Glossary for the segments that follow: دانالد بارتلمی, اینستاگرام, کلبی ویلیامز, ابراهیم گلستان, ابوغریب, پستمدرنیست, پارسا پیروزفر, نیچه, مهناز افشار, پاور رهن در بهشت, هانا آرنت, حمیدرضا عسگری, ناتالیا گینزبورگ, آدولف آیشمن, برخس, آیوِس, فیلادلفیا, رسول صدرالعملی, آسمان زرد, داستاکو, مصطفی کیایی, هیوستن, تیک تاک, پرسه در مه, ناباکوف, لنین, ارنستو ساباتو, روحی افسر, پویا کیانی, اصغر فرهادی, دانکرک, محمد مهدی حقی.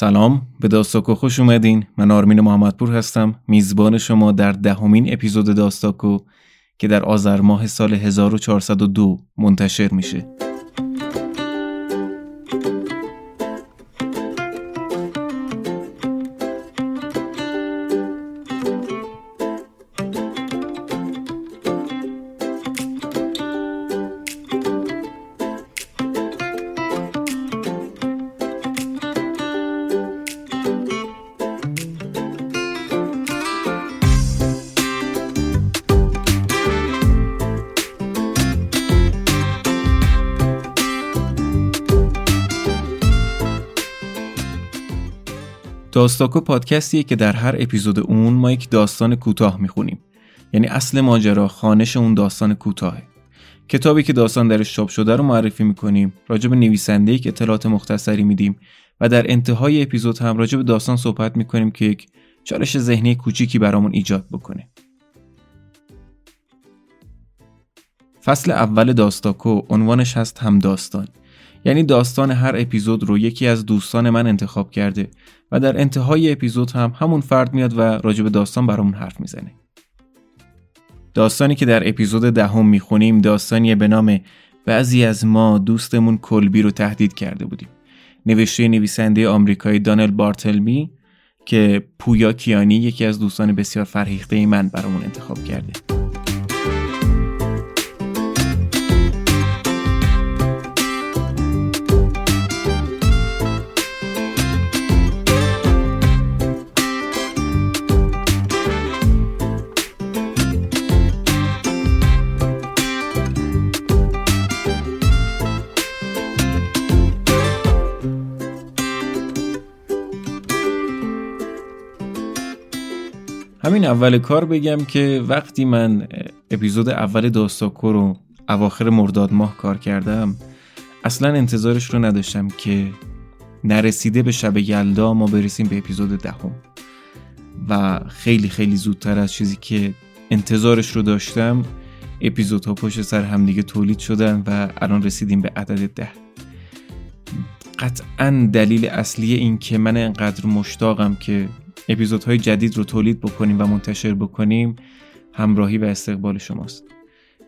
سلام، به داستاکو خوش اومدین. من آرمین محمدپور هستم، میزبان شما در 10مین اپیزود داستاکو که در آذر ماه سال 1402 منتشر میشه. داستاکو پادکستیه که در هر اپیزود اون ما یک داستان کوتاه میخونیم. یعنی اصل ماجرا خوانش اون داستان کوتاهه. کتابی که داستان درش چاپ شده رو معرفی میکنیم، راجع به نویسنده‌ای که اطلاعات مختصری میدیم و در انتهای اپیزود هم راجع به داستان صحبت میکنیم که یک چالش ذهنی کوچیکی برامون ایجاد بکنه. فصل اول داستاکو عنوانش هست هم داستان. یعنی داستان هر اپیزود رو یکی از دوستان من انتخاب کرده و در انتهای اپیزود هم همون فرد میاد و راجع به داستان برامون حرف میزنه. داستانی که در اپیزود 10 میخونیم داستانیه به نام بعضی از ما دوستمون کلبی رو تهدید کرده بودیم، نوشته نویسنده آمریکایی دانالد بارتلمی که پویا کیانی یکی از دوستان بسیار فرهیخته من برامون انتخاب کرده. همین اول کار بگم که وقتی من اپیزود اول داستاکو رو اواخر مرداد ماه کار کردم اصلا انتظارش رو نداشتم که نرسیده به شب یلدا ما برسیم به اپیزود 10 و خیلی زودتر از چیزی که انتظارش رو داشتم اپیزودها پشت سر همدیگه تولید شدن و الان رسیدیم به عدد 10. قطعاً دلیل اصلی این که من انقدر مشتاقم که اپیزودهای جدید رو تولید بکنیم و منتشر بکنیم همراهی و استقبال شماست.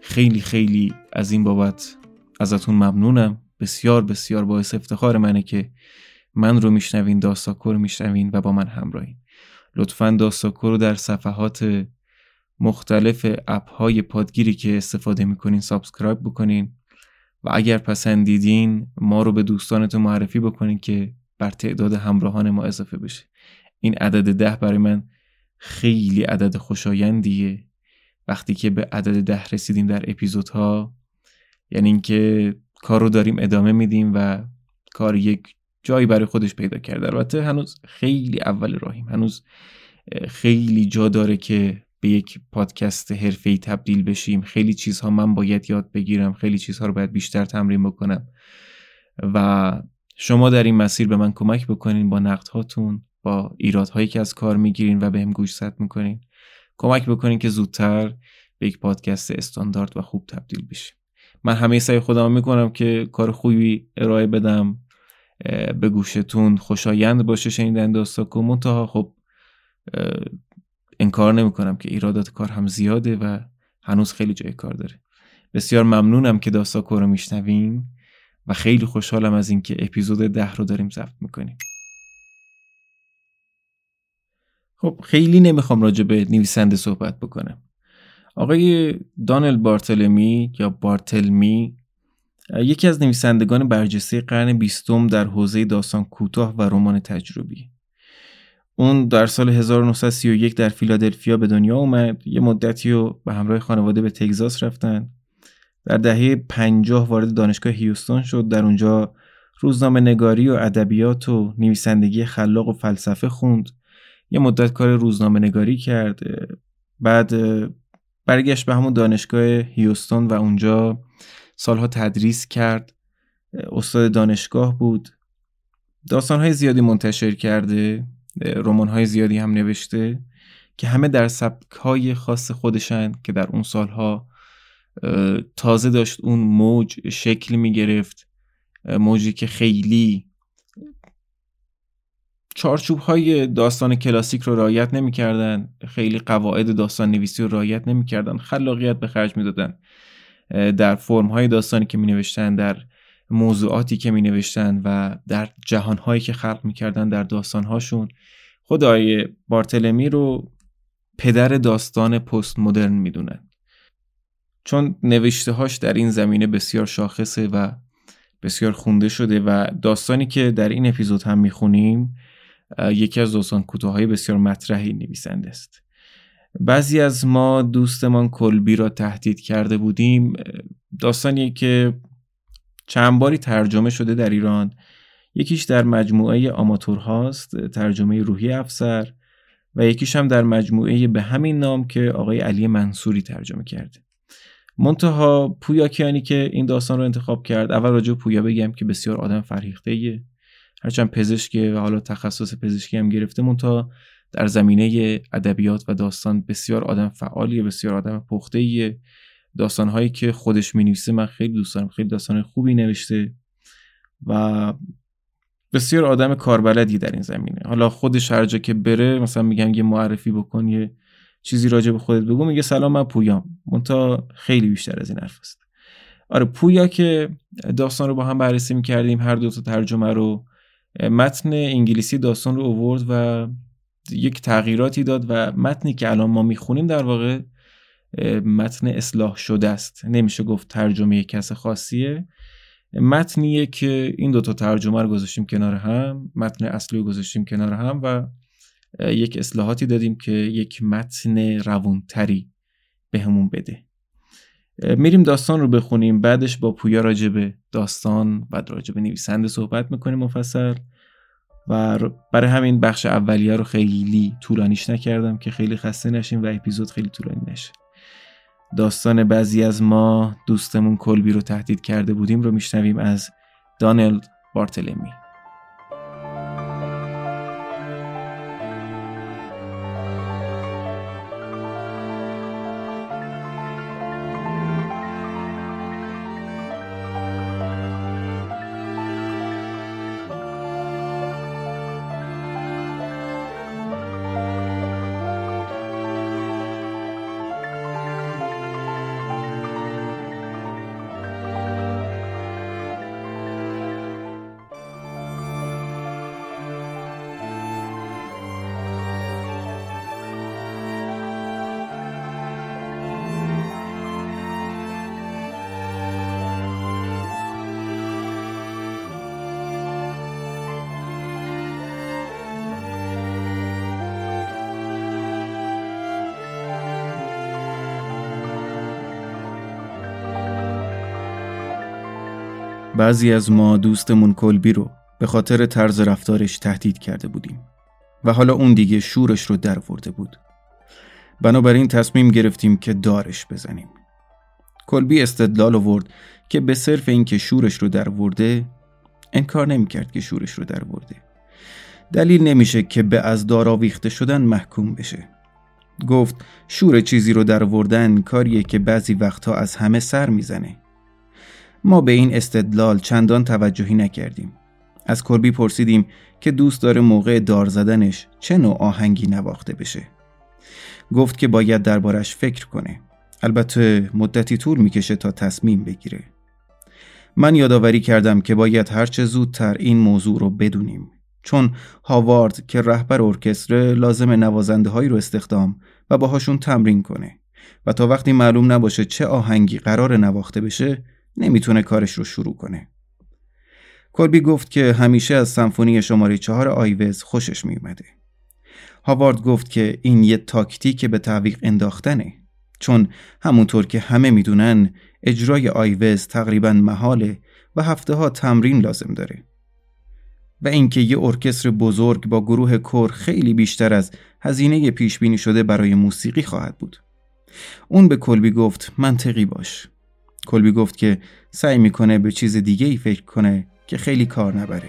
خیلی از این بابت ازتون ممنونم. بسیار باعث افتخار منه که من رو میشنوین، داستاکو رو میشنوین و با من همراهین. لطفاً داستاکو رو در صفحات مختلف اپ‌های پادگیری که استفاده میکنین سابسکرایب بکنین و اگر پسندیدین ما رو به دوستانتون معرفی بکنین که بر تعداد همراهان ما اضافه بشه. این عدد 10 برای من خیلی عدد خوشایندیه. وقتی که به عدد 10 رسیدیم در اپیزودها یعنی اینکه کار رو داریم ادامه میدیم و کار یک جایی برای خودش پیدا کرده. البته هنوز خیلی اول راهیم، هنوز خیلی جا داره که به یک پادکست حرفه‌ای تبدیل بشیم. خیلی چیزها من باید یاد بگیرم، خیلی چیزها رو باید بیشتر تمرین بکنم و شما در این مسیر به من کمک بکنین با نقدهاتون، با ایرادهایی که از کار میگیرین و بهم گوشزد میکنین، کمک بکنین که زودتر به یک پادکست استاندارد و خوب تبدیل بشه. من همه سعی خودم میکنم که کار خوبی ارائه بدم، به گوشتون خوشایند باشه شنیدن داستاکو. منتها خب انکار نمیکنم که ایرادات کار هم زیاده و هنوز خیلی جای کار داره. بسیار ممنونم که داستاکو رو میشنوین و خیلی خوشحالم از اینکه اپیزود 10 رو داریم ضبط میکنیم. خب خیلی نمیخوام راجع به نویسنده صحبت بکنم. آقای دانالد بارتلمی یا بارتلمی یکی از نویسندگان برجسته قرن 20 در حوزه داستان کوتاه و رمان تجربی. اون در سال 1931 در فیلادلفیا به دنیا اومد. یه مدتی رو به همراه خانواده به تگزاس رفتن. در دهه 50 وارد دانشگاه هیوستن شد. در اونجا روزنامه نگاری و ادبیات و نویسندگی خلاق و فلسفه خوند. یه مدت کار روزنامه نگاری کرد. بعد برگشت به همون دانشگاه هیوستن و اونجا سالها تدریس کرد. استاد دانشگاه بود. داستانهای زیادی منتشر کرده. رمانهای زیادی هم نوشته که همه در سبک‌های خاص خودشن که در اون سالها تازه داشت اون موج شکل می گرفت. موجی که خیلی چارچوب‌های داستان کلاسیک رو رعایت نمی‌کردن، خیلی قواعد داستان نویسی رو رعایت نمی‌کردن، خلاقیت به خرج می‌دادن در فرم‌های داستانی که می‌نوشتن، در موضوعاتی که می‌نوشتن و در جهان‌هایی که خلق می‌کردن در داستان‌هاشون. خدای بارتلمی رو پدر داستان پست مدرن می‌دونن، چون نوشته‌هاش در این زمینه بسیار شاخصه و بسیار خونده شده و داستانی که در این اپیزود هم می‌خونیم یکی از داستان کوتاه‌های بسیار مطرحی نویسنده است. بعضی از ما دوستمان کلبی را تهدید کرده بودیم، داستانی که چند باری ترجمه شده در ایران، یکیش در مجموعه آماتورهاست، ترجمه روحی افسر، و یکیش هم در مجموعه به همین نام که آقای علی منصوری ترجمه کرده. منتها پویا کیانی که این داستان رو انتخاب کرد، اول راجع به پویا بگم که بسیار آدم فرهیخته‌ایه، هرچند پزشکه و حالا تخصص پزشکی هم گرفته، منتها در زمینه ادبیات و داستان بسیار آدم فعالیه، بسیار آدم پخته‌ایه. داستان‌هایی که خودش می‌نویسه من خیلی دوست دارم، خیلی داستان خوبی نوشته و بسیار آدم کاربلدی در این زمینه. حالا خودش هر جا که بره، مثلا میگم یه معرفی بکن، یه چیزی راجع به خودت بگو، میگه سلام من پویام، منتها خیلی بیشتر از این حرف است. آره، پویا که داستان رو با هم بررسی می‌کردیم، هر دو تا ترجمه رو، متن انگلیسی داستان رو آورد و یک تغییراتی داد و متنی که الان ما میخونیم در واقع متن اصلاح شده است، نمیشه گفت ترجمه کس خاصیه، متنیه که این دوتا ترجمه رو گذاشتیم کنار هم، متن اصلی رو گذاشتیم کنار هم و یک اصلاحاتی دادیم که یک متن روانتری به همون بده. میریم داستان رو بخونیم، بعدش با پویا راجع به داستان و راجع به نویسنده صحبت میکنیم مفصل، و برای همین بخش اولیه رو خیلی طولانیش نکردم که خیلی خسته نشیم و اپیزود خیلی طولانی نشه. داستان بعضی از ما دوستمون کلبی رو تهدید کرده بودیم رو میشنویم از دانالد بارتلمی. بعضی از ما دوستمون کلبی رو به خاطر طرز رفتارش تهدید کرده بودیم و حالا اون دیگه شورش رو در آورده بود. بنابراین تصمیم گرفتیم که دارش بزنیم. کلبی استدلال آورد که به صرف این که شورش رو در آورده، انکار نمی‌کرد که شورش رو در آورده، دلیل نمیشه که به از دار آویخته شدن محکوم بشه. گفت شور چیزی رو در آوردن کاریه که بعضی وقتها از همه سر میزنه. ما به این استدلال چندان توجهی نکردیم. از کلبی پرسیدیم که دوست داره موقع دار زدنش چه نوع آهنگی نواخته بشه. گفت که باید دربارش فکر کنه. البته مدتی طول میکشه تا تصمیم بگیره. من یادآوری کردم که باید هرچه زودتر این موضوع رو بدونیم، چون هاوارد که رهبر ارکستر لازم نوازنده هایی رو استخدام و باهاشون تمرین کنه و تا وقتی معلوم نباشه چه آهنگی قرار نواخته بشه نمیتونه کارش رو شروع کنه. کلبی گفت که همیشه از سمفونی شماره 4 آیوِس خوشش میومده. هاوارد گفت که این یه تاکتیک به تعویق انداختنه، چون همونطور که همه میدونن اجرای آیوِس تقریباً محاله و هفته ها تمرین لازم داره. و اینکه یه ارکستر بزرگ با گروه کور خیلی بیشتر از هزینه پیش بینی شده برای موسیقی خواهد بود. اون به کلبی گفت منطقی باش. کلبی گفت که سعی میکنه به چیز دیگه ای فکر کنه که خیلی کار نبره.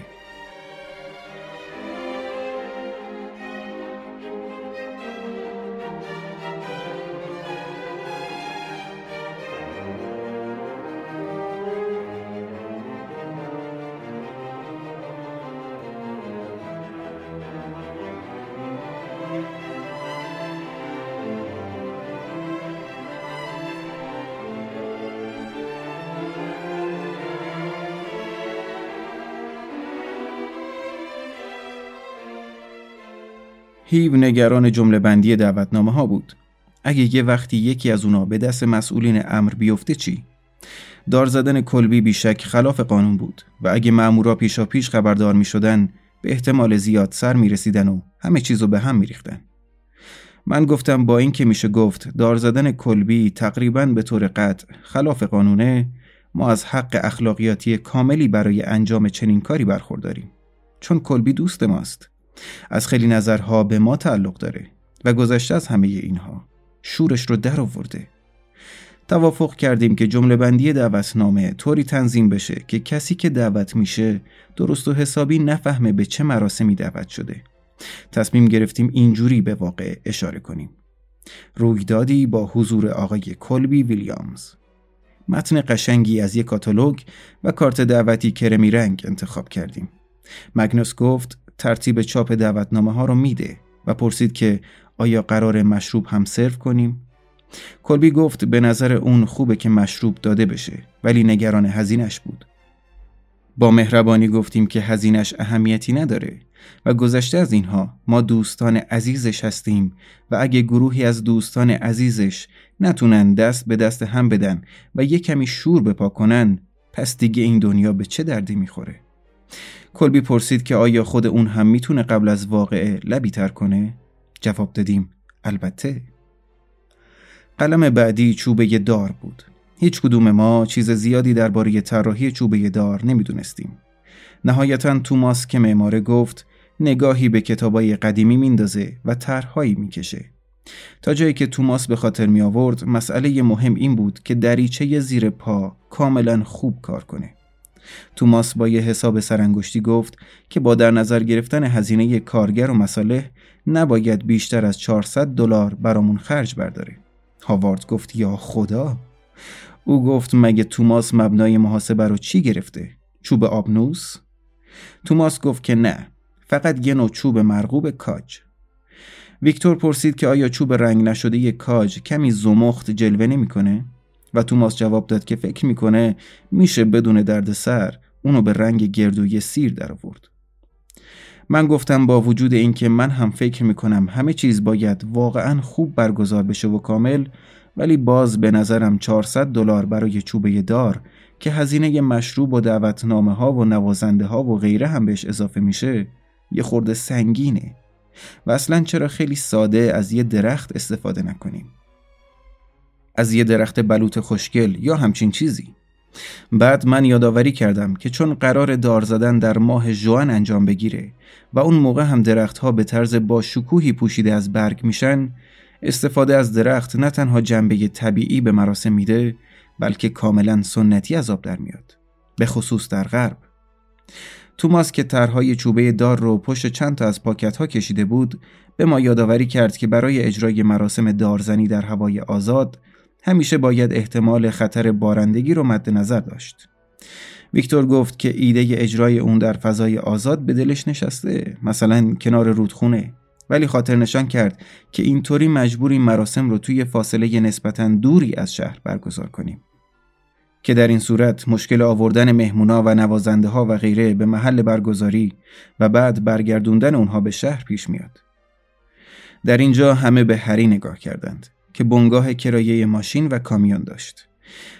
هیو نگران جمله بندی دعوتنامه ها بود. اگه یه وقتی یکی از اونا به دست مسئولین امر بیفته چی؟ دار زدن کلبی بیشک خلاف قانون بود و اگه مامورا پیشاپیش خبردار می شدن به احتمال زیاد سر می رسیدن و همه چیزو به هم می ریختن. من گفتم با این که میشه گفت دار زدن کلبی تقریباً به طور قطع خلاف قانونه، ما از حق اخلاقیاتی کاملی برای انجام چنین کاری برخورداریم، چون کلبی دوست ماست، از خیلی نظرها به ما تعلق داره و گذشته از همه اینها شورش رو در آورده. توافق کردیم که جمله بندی دعوتنامه طوری تنظیم بشه که کسی که دعوت میشه درست و حسابی نفهمه به چه مراسمی دعوت شده. تصمیم گرفتیم اینجوری به واقع اشاره کنیم: رویدادی با حضور آقای کلبی ویلیامز. متن قشنگی از یک کاتالوگ و کارت دعوتی کرمی رنگ انتخاب کردیم. مگنوس گفت ترتیب چاپ دعوتنامه ها رو میده و پرسید که آیا قرار مشروب هم سرو کنیم؟ کلبی گفت به نظر اون خوبه که مشروب داده بشه، ولی نگران هزینش بود. با مهربانی گفتیم که هزینش اهمیتی نداره و گذشته از اینها ما دوستان عزیزش هستیم و اگه گروهی از دوستان عزیزش نتونن دست به دست هم بدن و یه کمی شور بپا کنن، پس دیگه این دنیا به چه دردی میخوره؟ کلبی پرسید که آیا خود اون هم میتونه قبل از واقعه لبی تر کنه؟ جواب دادیم البته. قلم بعدی چوبه دار بود. هیچ کدوم ما چیز زیادی درباره طراحی چوبه دار نمیدونستیم. نهایتاً توماس که معمار گفت نگاهی به کتابای قدیمی میندازه و طرح‌هایی میکشه. تا جایی که توماس به خاطر می آورد، مسئله مهم این بود که دریچه زیر پا کاملاً خوب کار کنه. توماس با یه حساب سرانگشتی گفت که با در نظر گرفتن هزینه کارگر و مصالح نباید بیشتر از $400 برامون خرج برداره. هاوارد گفت یا خدا. او گفت مگه توماس مبنای محاسبه رو چی گرفته؟ چوب آبنوس؟ توماس گفت که نه، فقط یه نوع چوب مرغوب کاج. ویکتور پرسید که آیا چوب رنگ نشده یه کاج کمی زمخت جلوه نمی کنه؟ و توماس جواب داد که فکر میکنه میشه بدون دردسر اونو به رنگ گردوی سیر در آورد. من گفتم با وجود اینکه من هم فکر میکنم همه چیز باید واقعاً خوب برگزار بشه و کامل، ولی باز به نظرم $400 برای چوبه دار که هزینه مشروب و دعوتنامه ها و نوازنده ها و غیره هم بهش اضافه میشه یه خورده سنگینه و اصلاً چرا خیلی ساده از یه درخت استفاده نکنیم؟ از یه درخت بلوط خوشگل یا همچین چیزی. بعد من یادآوری کردم که چون قرار دار زدن در ماه ژوئن انجام بگیره و اون موقع هم درخت‌ها به طرز با شکوهی پوشیده از برگ میشن، استفاده از درخت نه تنها جنبه طبیعی به مراسم میده، بلکه کاملا سنتی از آب در میاد، به خصوص در غرب. توماس که طرح‌های چوبه دار رو پشت چند تا از پاکت‌ها کشیده بود، به ما یادآوری کرد که برای اجرای مراسم دارزنی در هوای آزاد همیشه باید احتمال خطر بارندگی رو مد نظر داشت. ویکتور گفت که ایده اجرای اون در فضای آزاد به دلش نشسته، مثلا کنار رودخونه، ولی خاطر نشان کرد که اینطوری مجبوریم مراسم رو توی فاصله نسبتاً دوری از شهر برگزار کنیم که در این صورت مشکل آوردن مهمونا و نوازنده ها و غیره به محل برگزاری و بعد برگردوندن اونها به شهر پیش میاد. در اینجا همه به هری نگاه کردند که بنگاه کرایه ماشین و کامیون داشت.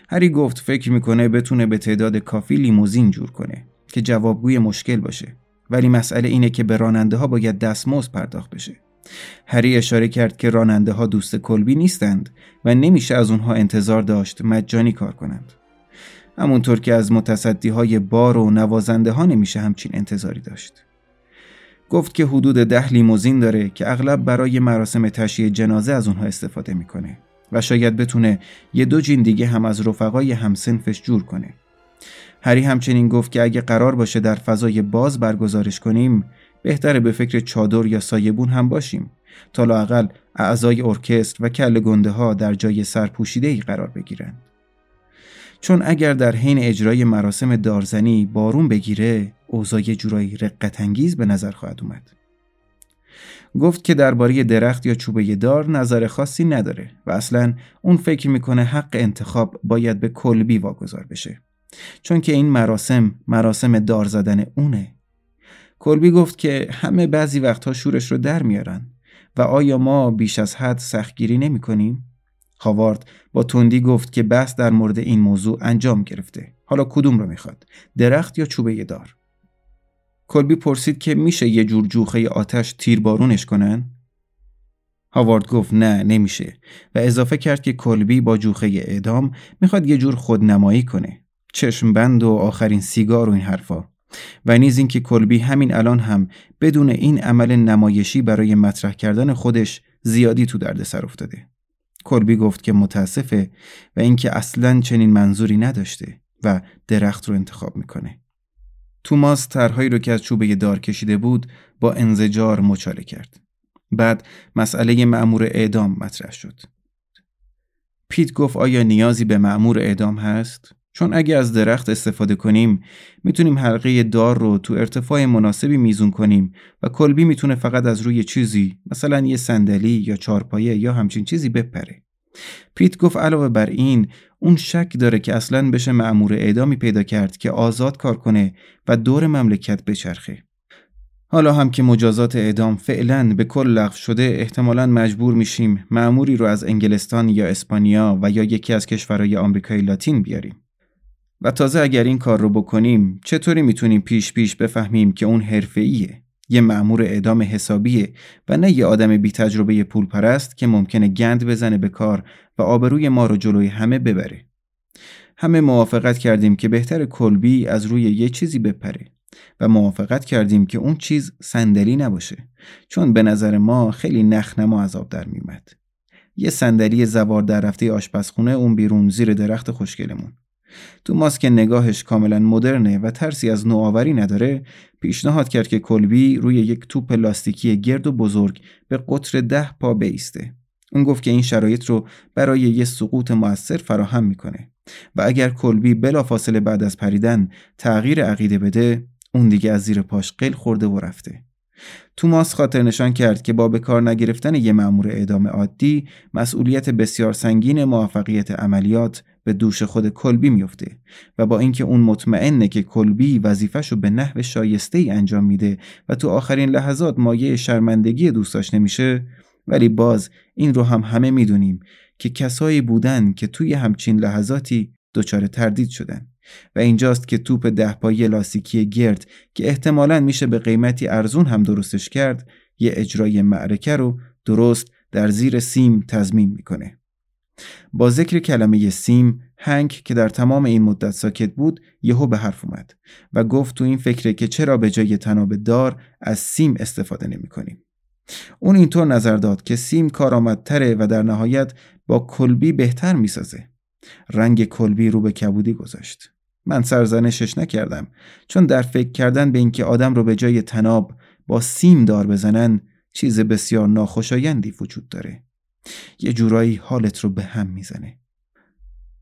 هری گفت فکر میکنه بتونه به تعداد کافی لیموزین جور کنه که جوابگوی مشکل باشه، ولی مسئله اینه که به راننده ها باید دستمزد پرداخت بشه. هری اشاره کرد که راننده ها دوست کلبی نیستند و نمیشه از اونها انتظار داشت مجانی کار کنند، همونطور که از متصدی های بار و نوازنده ها نمیشه همچین انتظاری داشت. گفت که حدود 10 لیموزین داره که اغلب برای مراسم تشییع جنازه از اونها استفاده میکنه و شاید بتونه 1-2 جین دیگه هم از رفقای همسنفش جور کنه. هری همچنین گفت که اگه قرار باشه در فضای باز برگزارش کنیم، بهتره به فکر چادر یا سایبون هم باشیم تا لااقل اعضای ارکستر و کله گنده ها در جای سرپوشیده‌ای قرار بگیرن، چون اگر در حین اجرای مراسم دارزنی بارون بگیره، اوضاع یه جورایی رقت‌انگیز به نظر خواهد اومد. گفت که درباره درخت یا چوبه دار نظر خاصی نداره و اصلاً اون فکر میکنه حق انتخاب باید به کلبی واگذار بشه، چون که این مراسم دار زدن اونه. کلبی گفت که همه بعضی وقتها شورش رو در میارن و آیا ما بیش از حد سختگیری نمی کنیم؟ هاوارد با تندی گفت که بحث در مورد این موضوع انجام گرفته. حالا کدوم رو میخواد؟ درخت یا چوبه دار؟ کلبی پرسید که میشه یه جور جوخه آتش تیربارونش کنن؟ هاوارد گفت نه نمیشه و اضافه کرد که کلبی با جوخه اعدام میخواد یه جور خودنمایی کنه. چشم بند و آخرین سیگار و این حرفا. و نیز این که کلبی همین الان هم بدون این عمل نمایشی برای مطرح کردن خودش زیادی تو دردسر افتاده. کلبی گفت که متاسفه و اینکه اصلاً چنین منظوری نداشته و درخت رو انتخاب میکنه. توماس طرحهایی رو که از چوبه دار کشیده بود با انزجار مچاله کرد. بعد مسئله مأمور اعدام مطرح شد. پیت گفت آیا نیازی به مأمور اعدام هست؟ چون اگه از درخت استفاده کنیم میتونیم حلقه دار رو تو ارتفاع مناسبی میزون کنیم و کلبی میتونه فقط از روی چیزی مثلا یه صندلی یا چارپایه یا همچین چیزی بپره. پیت گفت علاوه بر این اون شک داره که اصلاً بشه مأمور اعدامی پیدا کرد که آزاد کار کنه و دور مملکت بچرخه. حالا هم که مجازات اعدام فعلاً به کل لغو شده احتمالاً مجبور میشیم مأموری رو از انگلستان یا اسپانیا و یا یکی از کشورهای آمریکای لاتین بیاریم. و تازه اگر این کار رو بکنیم چطوری میتونیم پیش بفهمیم که اون حرفه‌ایه، یه مأمور اعدام حسابیه و نه یه آدم بی تجربه پولپرست که ممکنه گند بزنه به کار و آبروی ما رو جلوی همه ببره. همه موافقت کردیم که بهتر کلبی از روی یه چیزی بپره و موافقت کردیم که اون چیز صندلی نباشه، چون به نظر ما خیلی نخنما از آب در میومد. یه صندلی زوار در رفته آشپزخونه اون بیرون زیر درخت خوشگلمون. توماس که نگاهش کاملا مدرنه و ترسی از نوآوری نداره پیشنهاد کرد که کلبی روی یک توپ لاستیکی گرد و بزرگ به قطر 10 پا بایسته. اون گفت که این شرایط رو برای یه سقوط مؤثر فراهم میکنه و اگر کلبی بلافاصله بعد از پریدن تغییر عقیده بده اون دیگه از زیر پاش قل خورده و رفته. توماس خاطر نشان کرد که با به کار نگرفتن یه مأمور اعدام عادی مسئولیت بسیار سنگین موفقیت عملیات به دوش خود کلبی میفته و با اینکه اون مطمئنه که کلبی وظیفه‌شو به نحو شایسته‌ای انجام میده و تو آخرین لحظات مایه شرمندگی دوستاش نمیشه، ولی باز این رو هم همه میدونیم که کسایی بودن که توی همچین لحظاتی دچار تردید شدن و اینجاست که توپ 10 پایی لاستیکی گرد که احتمالاً میشه به قیمتی ارزون هم درستش کرد یه اجرای معرکه رو درست در زیر سیم تضمین میکنه. با ذکر کلمه سیم، هنگ که در تمام این مدت ساکت بود یهو به حرف اومد و گفت تو این فکره که چرا به جای طناب دار از سیم استفاده نمی کنیم. اون اینطور نظر داد که سیم کارآمدتره و در نهایت با کلبی بهتر می سازه. رنگ کلبی رو به کبودی گذاشت. من سرزنشش نکردم، چون در فکر کردن به اینکه آدم رو به جای طناب با سیم دار بزنن چیز بسیار ناخوشایندی وجود داره. یه جورایی حالت رو به هم میزنه.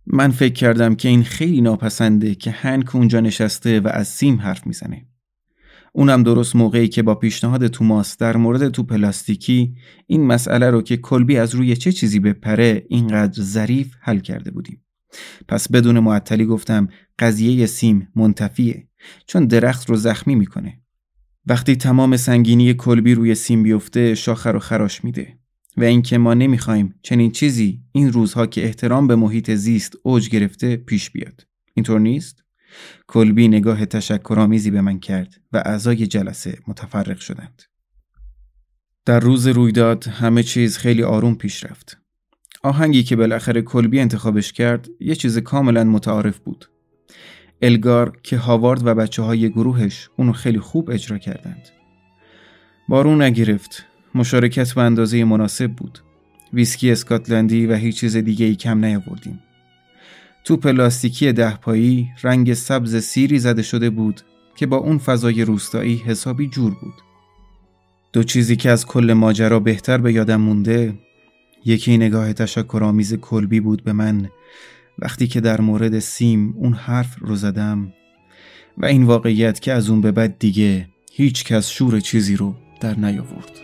من فکر کردم که این خیلی ناپسنده که هنک اونجا نشسته و از سیم حرف میزنه. اونم درست موقعی که با پیشنهاد توماس در مورد تو پلاستیکی این مسئله رو که کلبی از روی چه چیزی بپره اینقدر ظریف حل کرده بودیم. پس بدون معطلی گفتم قضیه سیم منتفیه، چون درخت رو زخمی میکنه. وقتی تمام سنگینی کلبی روی سیم بیفته شاخه رو خراش میده. و اینکه ما نمیخوایم چنین چیزی این روزها که احترام به محیط زیست اوج گرفته پیش بیاد. اینطور نیست؟ کلبی نگاه تشکرآمیزی به من کرد و اعضای جلسه متفرق شدند. در روز رویداد همه چیز خیلی آروم پیش رفت. آهنگی که بالاخره کلبی انتخابش کرد یه چیز کاملا متعارف بود. الگار که هاوارد و بچه‌های گروهش اونو خیلی خوب اجرا کردند. بارون نگرفت. مشارکت به اندازه مناسب بود. ویسکی اسکاتلندی و هیچ چیز دیگه ای کم نیاوردیم. توپ پلاستیکی 10 پایی رنگ سبز سیری زده شده بود که با اون فضای روستایی حسابی جور بود. دو چیزی که از کل ماجرا بهتر به یادم مونده، یکی نگاه تشکرآمیز کلبی بود به من وقتی که در مورد سیم اون حرف رو زدم، و این واقعیت که از اون به بعد دیگه هیچ کس شور چیزی رو در نیاورد.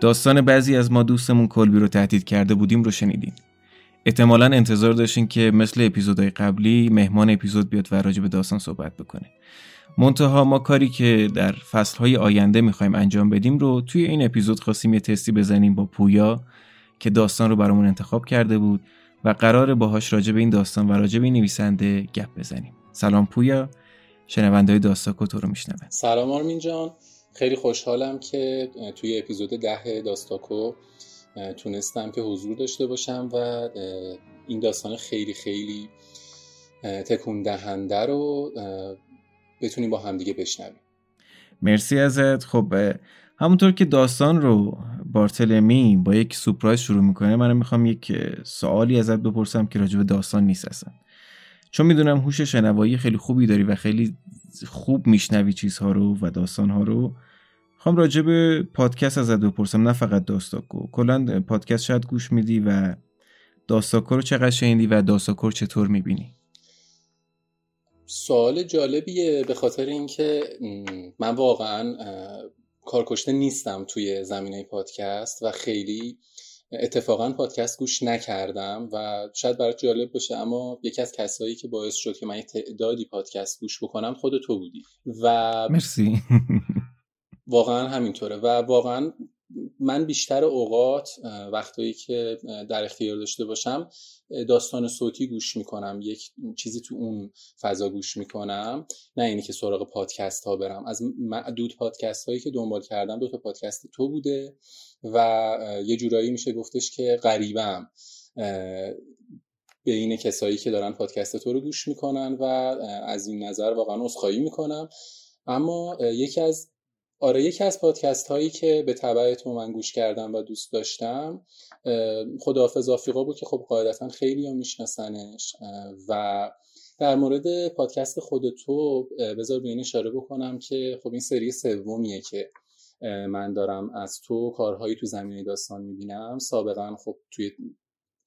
داستان بعضی از ما دوستمون کلبی رو تهدید کرده بودیم رو شنیدین. احتمالاً انتظار داشتین که مثل اپیزودهای قبلی مهمان اپیزود بیاد و راجع به داستان صحبت بکنه. منتها ما کاری که در فصل‌های آینده می‌خوایم انجام بدیم رو توی این اپیزود خواستیم یه تستی بزنیم با پویا که داستان رو برامون انتخاب کرده بود و قراره باهاش راجع به این داستان و راجع به این نویسنده گپ بزنیم. سلام پویا، شنونده‌های داستاکو تو رو میشنون. سلام آرمین جان، خیلی خوشحالم که توی اپیزود 10 داستاکو تونستم که حضور داشته باشم و این داستان خیلی خیلی تکون دهنده رو بتونیم با همدیگه بشنویم. مرسی ازت. خب همونطور که داستان رو بارتلمی با یک سورپرایز شروع میکنه، منم میخوام یک سوالی ازت بپرسم که راجع به داستان نیست اصلا، چون میدونم هوش شنوایی خیلی خوبی داری و خیلی خوب میشنوی چیزها رو و داستانها رو. میخوام راجع به پادکست ازت بپرسم، نه فقط داستاکو، کلا پادکست شاید گوش میدی و داستاکو رو چقدر شنیدی و داستاکو رو چطور میبینی؟ سوال جالبیه، به خاطر اینکه من واقعا کارکشته نیستم توی زمینه پادکست و خیلی اتفاقا پادکست گوش نکردم و شاید برات جالب باشه، اما یکی از کسایی که باعث شد که من یه تعدادی پادکست گوش بکنم خود تو بودی و مرسی. واقعا همینطوره و واقعا من بیشتر اوقات وقتایی که در اختیار داشته باشم داستان صوتی گوش میکنم، یک چیزی تو اون فضا گوش میکنم، نه اینی که سراغ پادکست ها برم. از معدود پادکست هایی که دنبال کردم 2 تا پادکست تو بوده و یه جورایی میشه گفتش که غریبم به این کسایی که دارن پادکست تو رو گوش میکنن و از این نظر واقعا عذرخواهی میکنم. اما یکی از پادکست هایی که به تبع تو من گوش کردم و دوست داشتم خداحافظ آفریقا بود که خب قاعدتا خیلی ها میشناسنش و در مورد پادکست خود تو بذار به این اشاره بکنم که خب این سری 3 که من دارم از تو کارهایی تو زمینه داستان میبینم. سابقا خب توی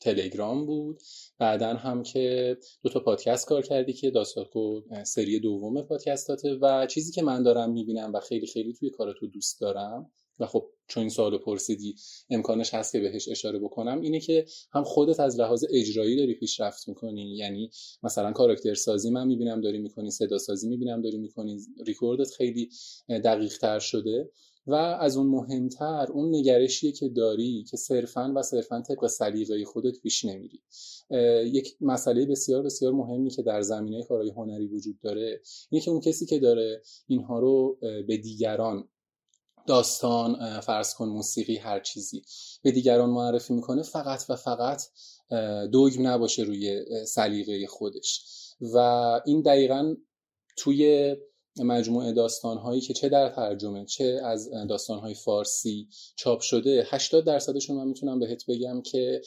تلگرام بود، بعدن هم که 2 پادکست کار کردی که داستاکو سری 2 پادکستاته و چیزی که من دارم میبینم و خیلی خیلی توی کاراتو دوست دارم و خب چون این سوالو پرسیدی امکانش هست که بهش اشاره بکنم، اینه که هم خودت از لحاظ اجرایی داری پیشرفت میکنی، یعنی مثلا کاراکتر سازی من میبینم داری میکنی، صدا سازی میبینم داری میکنی، ریکوردت خیلی دقیق تر شده و از اون مهمتر اون نگرشیه که داری که صرفاً و صرفاً طبق سلیقه خودت پیش نمیری. یک مسئله بسیار بسیار مهمی که در زمینه کارهای هنری وجود داره اینه که اون کسی که داره اینها رو به دیگران، داستان فرض کن، موسیقی، هر چیزی به دیگران معرفی میکنه، فقط و فقط دوگم نباشه روی سلیقه خودش و این دقیقاً توی مجموعه داستان‌هایی که چه در ترجمه چه از داستان‌های فارسی چاپ شده 80% من میتونم بهت بگم که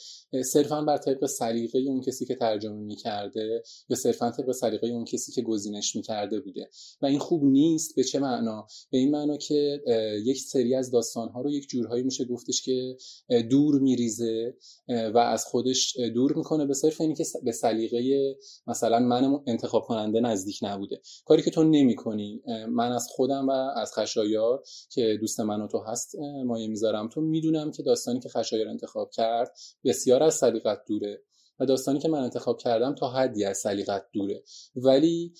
صرفاً بر طبق سلیقه اون کسی که ترجمه می‌کرده یا صرفاً طبق سلیقه اون کسی که گزینش می‌کرده بوده و این خوب نیست. به چه معنا؟ به این معنا که یک سری از داستان‌ها رو یک جورهایی میشه گفتش که دور می‌ریزه و از خودش دور می‌کنه به صرف اینکه به سلیقه مثلا من انتخاب کننده نزدیک نبوده. کاری که تو نمی‌کنی. من از خودم و از خشایار که دوست من و تو هست مایه میذارم، تو میدونم که داستانی که خشایار انتخاب کرد بسیار از سلیقت دوره و داستانی که من انتخاب کردم تا حدی از سلیقت دوره، ولی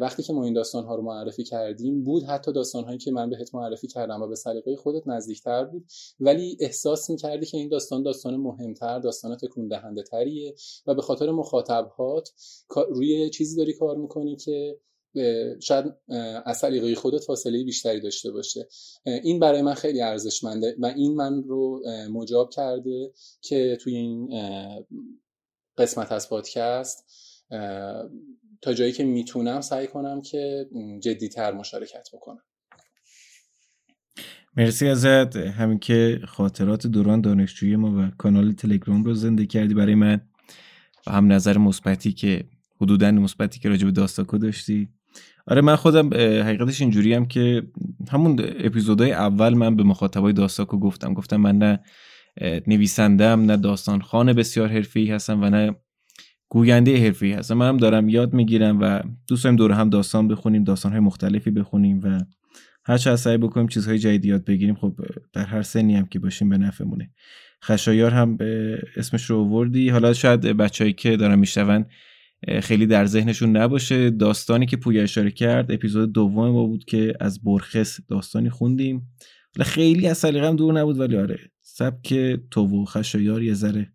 وقتی که ما این داستان‌ها رو معرفی کردیم بود حتی داستان‌هایی که من بهت معرفی کردم و به سلیقه خودت نزدیک‌تر بود، ولی احساس می‌کردی که این داستان مهم‌تر، داستان تکون‌دهنده‌تریه و به خاطر مخاطب‌هات روی چیزی داری کار می‌کنی که شاید از سلیقه خودت فاصله بیشتری داشته باشه. این برای من خیلی ارزشمنده و این من رو مجاب کرده که توی این قسمت از پادکست تا جایی که میتونم سعی کنم که جدی‌تر مشارکت بکنم. مرسی ازت. همین که خاطرات دوران دانشجویی ما و کانال تلگرام رو زنده کردی برای من و هم نظر مثبتی که حدوداً مثبتی که راجع به داستاکو داشتی. آره من خودم حقیقتش اینجوریم که همون اپیزودهای اول من به مخاطبای داستاکو گفتم من نه نویسندم، نه داستانخوان بسیار حرفه‌ای هستم و نه گوینده حرفه‌ای هستم. من هم دارم یاد میگیرم و دوست داریم دور هم داستان بخونیم، داستانهای مختلفی بخونیم و هر چه سعی بکنیم چیزهای جدید یاد بگیریم، خب در هر سنی هم که باشیم به نفعمونه. خشایار هم به اسمش رو آوردی، حالا شاید بچه‌ای که دارن میشنون خیلی در ذهنشون نباشه داستانی که پویا اشاره کرد اپیزود دوم ما بود که از برخس داستانی خوندیم، خیلی از سلیقه‌ام دور نبود، ولی آره سبک تو و خشایار یه ذره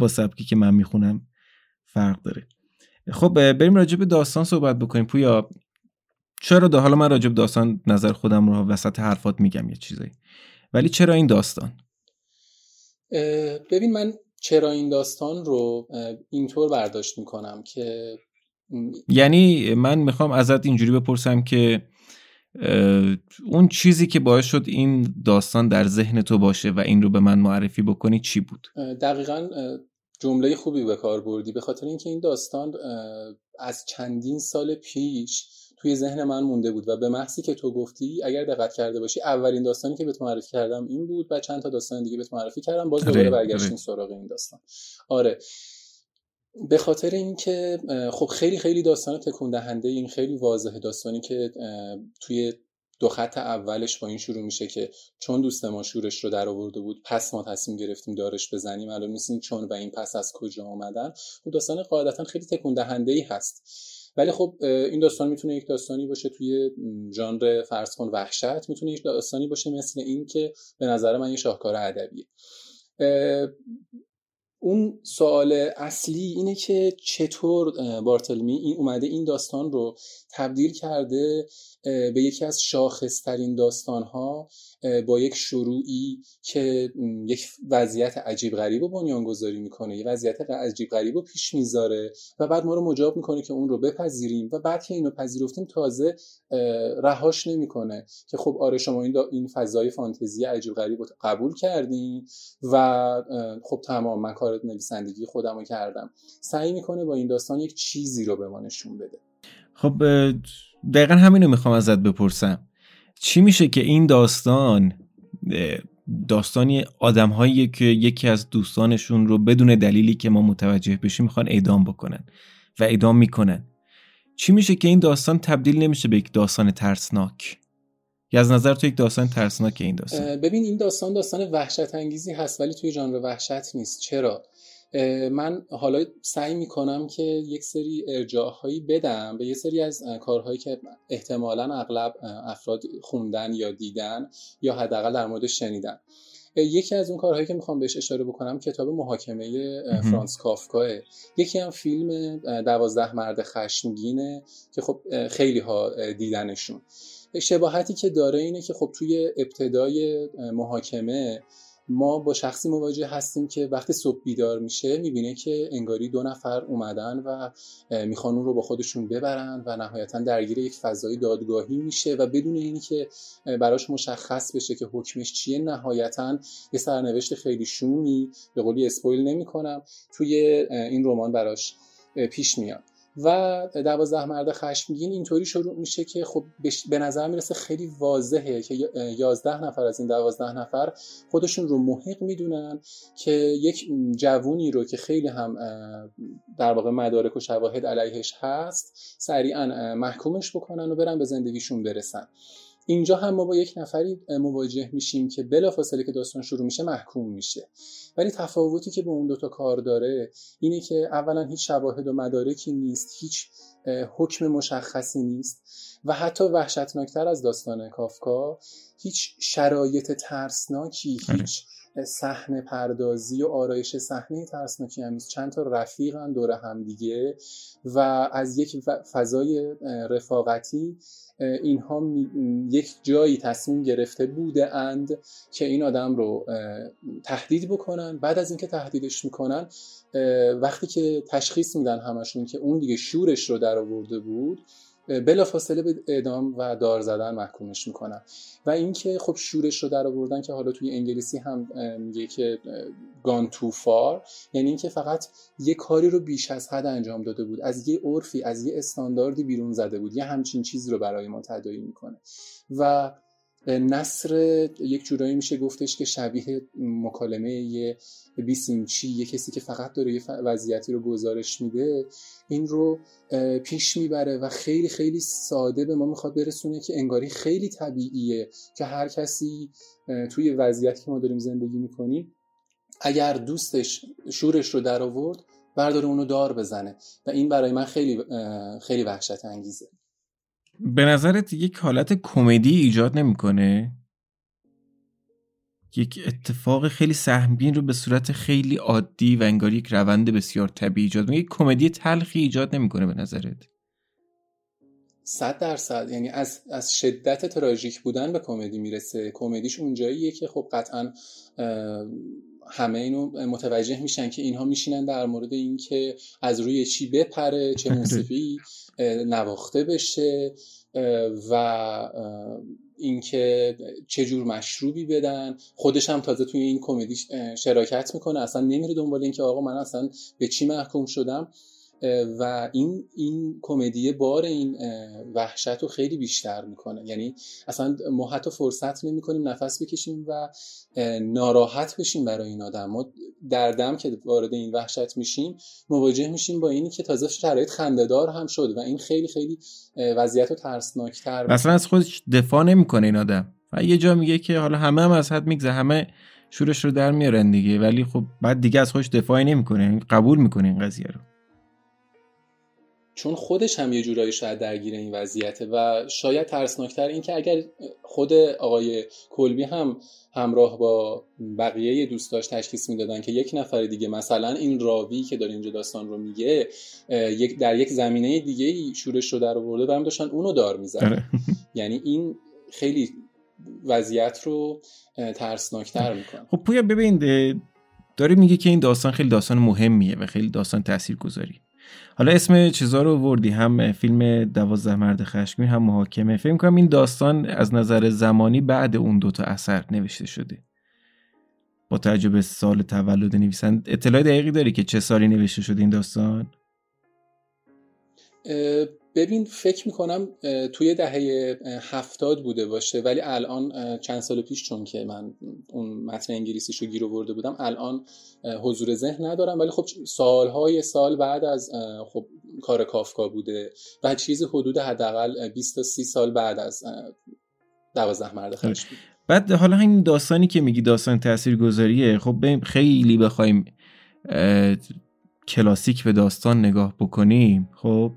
با سبکی که من میخونم فرق داره. خب بریم راجع به داستان صحبت بکنیم. پویا چرا حالا من راجع به داستان نظر خودم رو وسط حرفات میگم یه چیزایی، ولی چرا این داستان؟ ببین من چرا این داستان رو اینطور برداشت میکنم که یعنی من میخوام ازت اینجوری بپرسم که اون چیزی که باعث شد این داستان در ذهن تو باشه و این رو به من معرفی بکنی چی بود؟ دقیقاً جمله خوبی به کار بردی، به خاطر اینکه این داستان از چندین سال پیش توی ذهن من مونده بود و به محضی که تو گفتی اگر دقت کرده باشی اولین داستانی که بهت معرفی کردم این بود و چند تا داستان دیگه بهت معرفی کردم، باز دوباره برگشتیم سراغ این داستان. آره به خاطر اینکه خب خیلی داستان تکون دهنده، این خیلی واضحه داستانی که توی دو خط اولش با این شروع میشه که چون دوست ما شورش رو در آورده بود پس ما تصمیم گرفتیم دارش بزنیم، الان نیستیم چون و این پس از کجا آمدن، اون داستان قاعدتاً خیلی تکون دهنده‌ای هست. ولی خب این داستان میتونه یک داستانی باشه توی ژانر فرض کن وحشت، میتونه یک داستانی باشه مثل این که به نظر من یه شاهکار ادبیه. اون سوال اصلی اینه که چطور بارتلمی این اومده این داستان رو تبدیل کرده به یکی از شاخص‌ترین داستان‌ها با یک شروعی که یک وضعیت عجیب غریب رو بنیانگذاری میکنه، یه وضعیت عجیب غریب رو پیش میذاره و بعد ما رو مجاب میکنه که اون رو بپذیریم و بعد که اینو پذیرفتیم تازه رهاش نمیکنه که خب آره شما این فضای فانتزی عجیب غریب رو قبول کردین و خب تمام من کار نویسندگی خودم رو کردم، سعی میکنه با این داستان یک چیزی رو به ما نشون بده. خب دقیقا همینو میخوام ازت بپرسم، چی میشه که این داستان داستانی آدم‌هایی که یکی از دوستانشون رو بدون دلیلی که ما متوجه بشیم میخوان اعدام بکنن و اعدام میکنن، چی میشه که این داستان تبدیل نمیشه به یک داستان ترسناک؟ یا از نظر تو یک داستان ترسناکه این داستان؟ ببین این داستان وحشت انگیزی هست ولی توی ژانر وحشت نیست. چرا؟ من حالا سعی میکنم که یک سری ارجاعهایی بدم به یک سری از کارهایی که احتمالاً اغلب افراد خوندن یا دیدن یا حداقل در مورد شنیدن. یکی از اون کارهایی که میخوام بهش اشاره بکنم کتاب محاکمه فرانس کافکاه، یکی هم فیلم 12 مرد خشمگینه که خب خیلی ها دیدنشون. شباهتی که داره اینه که خب توی ابتدای محاکمه ما با شخصی مواجه هستیم که وقتی صبح بیدار میشه میبینه که انگاری دو نفر اومدن و میخوان اون رو با خودشون ببرن و نهایتا درگیر یک فضای دادگاهی میشه و بدون اینی که براش مشخص بشه که حکمش چیه نهایتا یه سرنوشت خیلی شومی، به قولی اسپویل نمیکنم، توی این رمان براش پیش میاد و 12 مرد خشمگین اینطوری شروع میشه که خب به نظر میرسه خیلی واضحه که 11 نفر از این 12 نفر خودشون رو محق میدونن که یک جوونی رو که خیلی هم در واقع مدارک و شواهد علیهش هست سریعا محکومش بکنن و برن به زندگیشون برسن. اینجا هم ما با یک نفری مواجه میشیم که بلافاصله که داستان شروع میشه محکوم میشه، ولی تفاوتی که به اون دوتا کار داره اینه که اولا هیچ شواهد و مدارکی نیست، هیچ حکم مشخصی نیست و حتی وحشتناکتر از داستان کافکا هیچ شرایط ترسناکی، هیچ صحنه پردازی و آرایش صحنه ترسناکی هم نیست. چند تا رفیقن دور هم دیگه و از یک فضای رفاقتی اینها یک جایی تصمیم گرفته بوده اند که این آدم رو تهدید بکنن. بعد از اینکه تهدیدش میکنن وقتی که تشخیص میدن همشون که اون دیگه شورش رو در آورده بود بلافاصله به اعدام و دار زدن محکومش میکنن و اینکه خب شورش رو در آوردن که حالا توی انگلیسی هم میگه که gone too far، یعنی اینکه فقط یه کاری رو بیش از حد انجام داده بود، از یه عرفی، از یه استانداردی بیرون زده بود، یه همچین چیزی رو برای ما تداعی میکنه و نثر یک جورایی میشه گفتش که شبیه مکالمه یه بیسیمچی، یه کسی که فقط داره یه وضعیتی رو گزارش میده، این رو پیش میبره و خیلی خیلی ساده به ما میخواد برسونه که انگاری خیلی طبیعیه که هر کسی توی وضعیتی که ما داریم زندگی میکنیم اگر دوستش شورش رو در آورد برداره اونو دار بزنه، و این برای من خیلی خیلی وحشت انگیزه. به نظرت یک حالت کمدی ایجاد نمی‌کنه؟ یک اتفاق خیلی سهمگین رو به صورت خیلی عادی و انگار یک روند بسیار طبیعی ایجاد می‌کنه. یک کمدی تلخی ایجاد نمی‌کنه به نظرت؟ 100%. یعنی از شدت تراژیک بودن به کمدی میرسه. کمدیش اونجاییه که خب قطعاً همه اینو متوجه میشن که اینها میشینن در مورد این که از روی چی بپره، چه موسیقی نواخته بشه و اینکه چه جور مشروبی بدن. خودش هم تازه توی این کمدی شراکت میکنه، اصلا نمیره دنبال این که آقا من اصلا به چی محکوم شدم، و این کمدی بار این وحشت رو خیلی بیشتر میکنه. یعنی اصلا ما حتی فرصت نمیکنیم نفس بکشیم و ناراحت بشیم برای این آدم. ما دردم که وارد این وحشت میشیم مواجه میشیم با اینی که تازه شرایط خنده‌دار هم شد و این خیلی خیلی وضعیت رو ترسناکتر میکنه. اصلا از خودش دفاع نمیکنه این آدم، و یه جا میگه که حالا همه هم از حد میگذره، همه شورش رو در میارن دیگه، ولی خب بعد دیگه از خودش دفاعی نمیکنه، قبول میکنه این قضیه رو، چون خودش هم یه جورایی شاید درگیر این وضعیته. و شاید ترسناکتر این که اگر خود آقای کلبی هم همراه با بقیه دوستاش تشخیص میدادن که یک نفر دیگه، مثلا این راوی که داره اینجا داستان رو میگه در یک زمینه دیگه شورش رو در آورده و هم داشتن اونو دار میزنن یعنی این خیلی وضعیت رو ترسناکتر میکنه. خب پویا ببین داره میگه که این داستان خیلی داستان مهمیه و خیلی داستان تاثیرگذاری. حالا اسم چیزا رو وردی، هم فیلم 12 مرد خشمگین، هم محاکمه. فکر می‌کنم این داستان از نظر زمانی بعد اون دوتا اثر نوشته شده. با توجه به سال تولد نویسنده اطلاع دقیقی داری که چه سالی نوشته شده این داستان؟ ببین فکر می‌کنم توی دهه 70 بوده باشه، ولی الان چند سال پیش چون که من اون متن انگلیسیشو گیر آورده بودم الان حضور ذهن ندارم، ولی خب سالهای سال بعد از خب کار کافکا بوده و چیز حدود حداقل 20 تا 30 سال بعد از 12 مرد خشمگین. بعد حالا همین داستانی که میگی داستان تاثیرگذاریه، خب خیلی بخوایم کلاسیک به داستان نگاه بکنیم، خب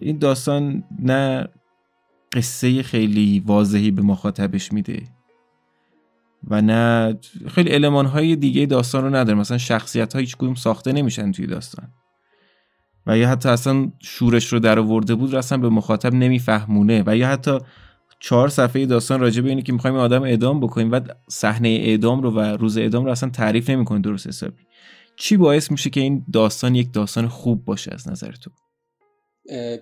این داستان نه قصه خیلی واضحی به مخاطبش میده و نه خیلی المان‌های دیگه داستان رو نداره، مثلا شخصیت‌ها هیچ کدوم ساخته نمیشن توی داستان، و یا حتی اصلا شورش رو در آورده بود رو اصلا به مخاطب نمیفهمونه، و یا حتی 4 صفحه داستان راجع به اینه که می‌خوایم آدم اعدام بکنیم و صحنه اعدام رو و روز اعدام رو اصلا تعریف نمی‌کنه درست حسابی. چی باعث میشه که این داستان یک داستان خوب باشه از نظر تو؟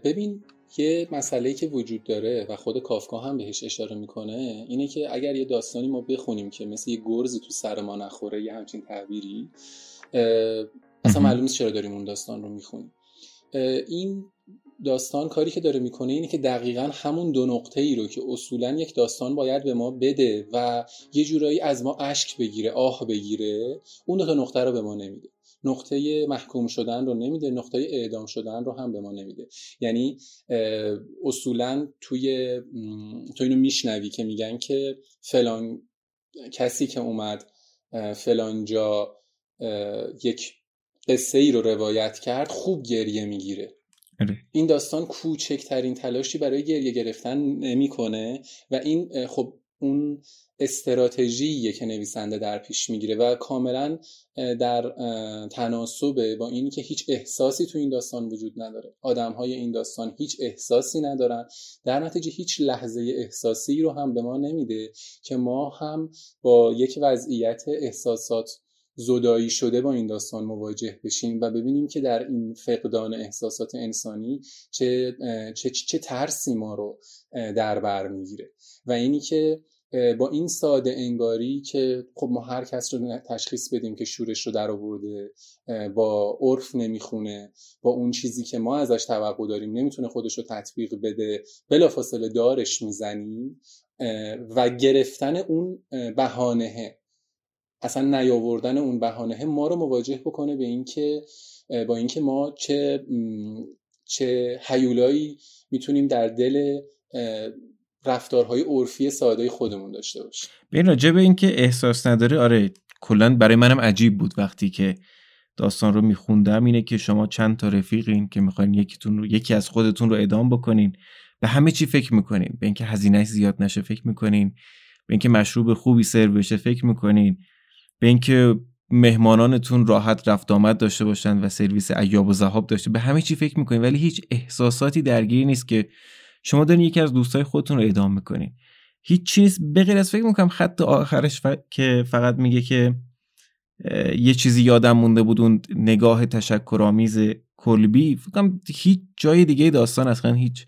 ببین یه مسئله‌ای که وجود داره و خود کافکا هم بهش اشاره میکنه اینه که اگر یه داستانی ما بخونیم که مثل یه گرزی تو سر ما نخوره، یه همچین تعبیری، اصلا معلوم نیست چرا داریم اون داستان رو میخونیم. این داستان کاری که داره میکنه اینه که دقیقاً همون دو نقطه‌ای رو که اصولاً یک داستان باید به ما بده و یه جورایی از ما اشک بگیره، آه بگیره، اون دو تا نقطه رو به ما نمیده. نقطه محکوم شدن رو نمیده، نقطه اعدام شدن رو هم به ما نمیده. یعنی اصولاً تو اینو میشنوی که میگن که فلان کسی که اومد فلان جا یک قصه ای رو روایت کرد خوب گریه میگیره. این داستان کوچکترین تلاشی برای گریه گرفتن نمیکنه و این خب اون استراتژیه که نویسنده در پیش میگیره و کاملا در تناسبه با اینی که هیچ احساسی تو این داستان وجود نداره. آدم‌های این داستان هیچ احساسی ندارن، در نتیجه هیچ لحظه احساسی رو هم به ما نمیده که ما هم با یک وضعیت احساسات زدایی شده با این داستان مواجه بشیم و ببینیم که در این فقدان احساسات انسانی چه ترسی ما رو در بر میگیره. و اینی که با این ساده انگاری که خب ما هر کس رو تشخیص بدیم که شورش رو در آورده، با عرف نمیخونه، با اون چیزی که ما ازش توقع داریم نمیتونه خودش رو تطبیق بده، بلافاصله دارش میزنیم، و گرفتن اون بهانه، اصلا نیاوردن اون بهانه ما رو مواجه بکنه به این که با اینکه ما چه هیولایی میتونیم در دل رفتارهای عرفی ساده خودمون داشته باشیم. ببین راجب این که احساس نداره، آره کلا برای منم عجیب بود وقتی که داستان رو میخوندم، اینه که شما چند تا رفیقین که میخواین یکی از خودتون رو اعدام بکنین، به همه چی فکر میکنین، به اینکه هزینه‌اش زیاد نشه فکر میکنین، به اینکه مشروب خوبی سرو بشه فکر میکنین، به اینکه مهمانانتون راحت رفت آمد داشته باشن و سرویس عیاب و ذهاب داشته، به همه چی فکر میکنین ولی هیچ احساساتی درگیری نیست که شما دارین یکی از دوستای خودتون رو اعدام میکنین. هیچ چیز به غیر از فکر میکنم خط آخرش که فقط میگه که یه چیزی یادم مونده بود، اون نگاه تشکرآمیز کلبی. فکر کنم هیچ جای دیگه داستان اصلا هیچ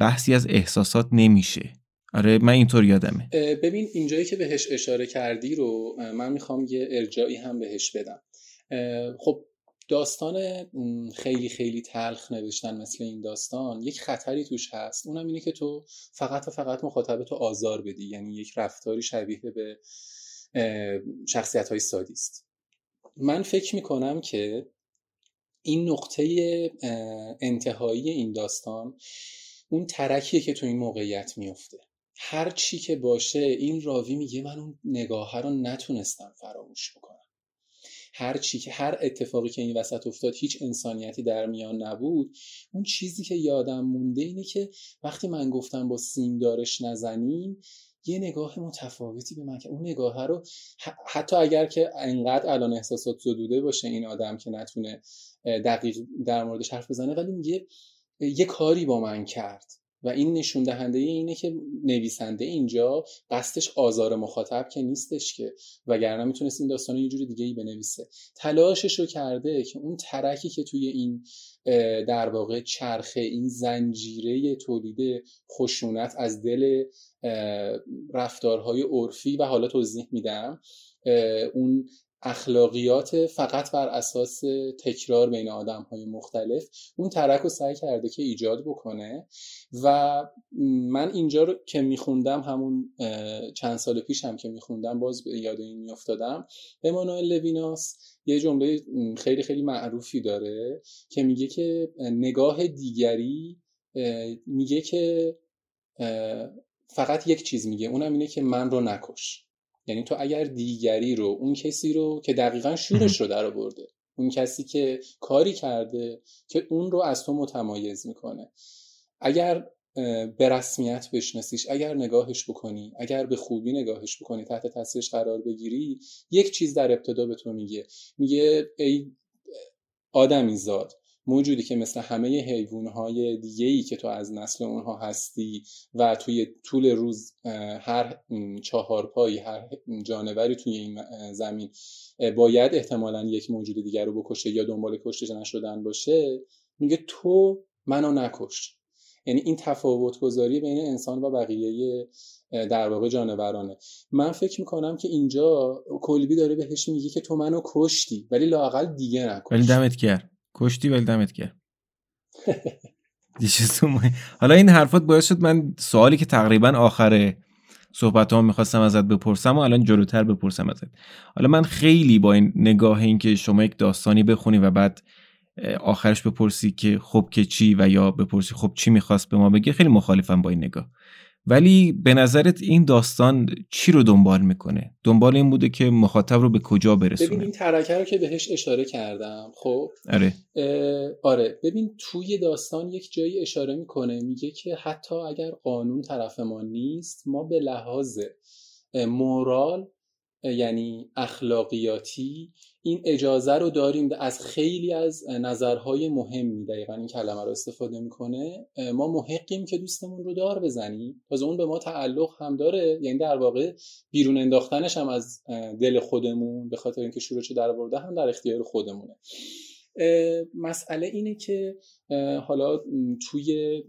بحثی از احساسات نمیشه. آره من اینطور یادمه. ببین اینجایی که بهش اشاره کردی رو من میخوام یه ارجاعی هم بهش بدم. خب داستان خیلی خیلی تلخ نوشتن مثل این داستان یک خطری توش هست، اونم اینه که تو فقط و فقط مخاطبتو آزار بدی، یعنی یک رفتاری شبیه به شخصیت‌های سادیست. من فکر می‌کنم که این نقطه انتهایی این داستان اون ترکیه که تو این موقعیت میفته. هر چی که باشه این راوی میگه من اون نگاه رو نتونستم فراموش بکنم. هر اتفاقی که این وسط افتاد هیچ انسانیتی در میان نبود. اون چیزی که یادم مونده اینه که وقتی من گفتم با سیم دارش نزنیم، یه نگاه متفاوتی به من، که اون نگاه رو حتی اگر که انقدر الان احساسات زدوده باشه این آدم که نتونه دقیق در موردش حرف بزنه، ولی میگه یه کاری با من کرد و این نشون دهنده اینه که نویسنده اینجا قصدش آزار مخاطب که نیستش، که وگرنه میتونست این داستان رو یه جور دیگه ای بنویسه. تلاشش رو کرده که اون ترکی که توی این در واقع چرخه، این زنجیره تولید خشونت از دل رفتارهای عرفی، و حالا توضیح میدم اون اخلاقیات فقط بر اساس تکرار بین آدم‌های مختلف، اون ترک رو سعی کرده که ایجاد بکنه. و من اینجا رو که میخوندم، همون چند سال پیشم که میخوندم باز یاد این میافتادم. امانوئل لویناس یه جمله خیلی خیلی معروفی داره که میگه که نگاه دیگری، میگه که فقط یک چیز میگه، اونم اینه که من رو نکش. یعنی تو اگر دیگری رو، اون کسی رو که دقیقاً شورش رو در آورده، اون کسی که کاری کرده که اون رو از تو متمایز میکنه، اگر به رسمیت بشناسیش، اگر نگاهش بکنی، اگر به خوبی نگاهش بکنی، تحت تاثیرش قرار بگیری، یک چیز در ابتدا به تو میگه ای آدمی زاد، موجودی که مثل همه حیوان‌های دیگه‌ای که تو از نسل اونها هستی و توی طول روز هر چهارپایی، هر جانوری توی این زمین باید احتمالاً یک موجود دیگر رو بکشه یا دنبال کشتش نشدن باشه، میگه تو منو نکش. یعنی این تفاوت گذاری بین انسان و بقیه در واقع جانورانه. من فکر میکنم که اینجا کلبی داره بهش میگه که تو منو کشتی ولی لااقل دیگه نکش. ولی دمت کرد. کشتی ولی دمت کرد. حالا این حرفات باعث شد من سوالی که تقریبا آخر صحبتام میخواستم ازت بپرسم و الان جلوتر بپرسم ازت. حالا من خیلی با این نگاه، این که شما یک داستانی بخونی و بعد آخرش بپرسی که خب که چی، و یا بپرسی خب چی میخواست به ما بگه، خیلی مخالفم با این نگاه. ولی به نظرت این داستان چی رو دنبال میکنه؟ دنبال این بوده که مخاطب رو به کجا برسونه؟ ببین این ترکه رو که بهش اشاره کردم، خب آره ببین توی داستان یک جایی اشاره میکنه، میگه که حتی اگر قانون طرف ما نیست، ما به لحاظ مورال یعنی اخلاقیاتی این اجازه رو داریم از خیلی از نظرهای مهمی، دقیقا این کلمه رو استفاده میکنه، ما محقیم که دوستمون رو دار بزنیم، تازه اون به ما تعلق هم داره، یعنی در واقع بیرون انداختنش هم از دل خودمون به خاطر اینکه شورش در آورده هم در اختیار خودمونه. مسئله اینه که حالا توی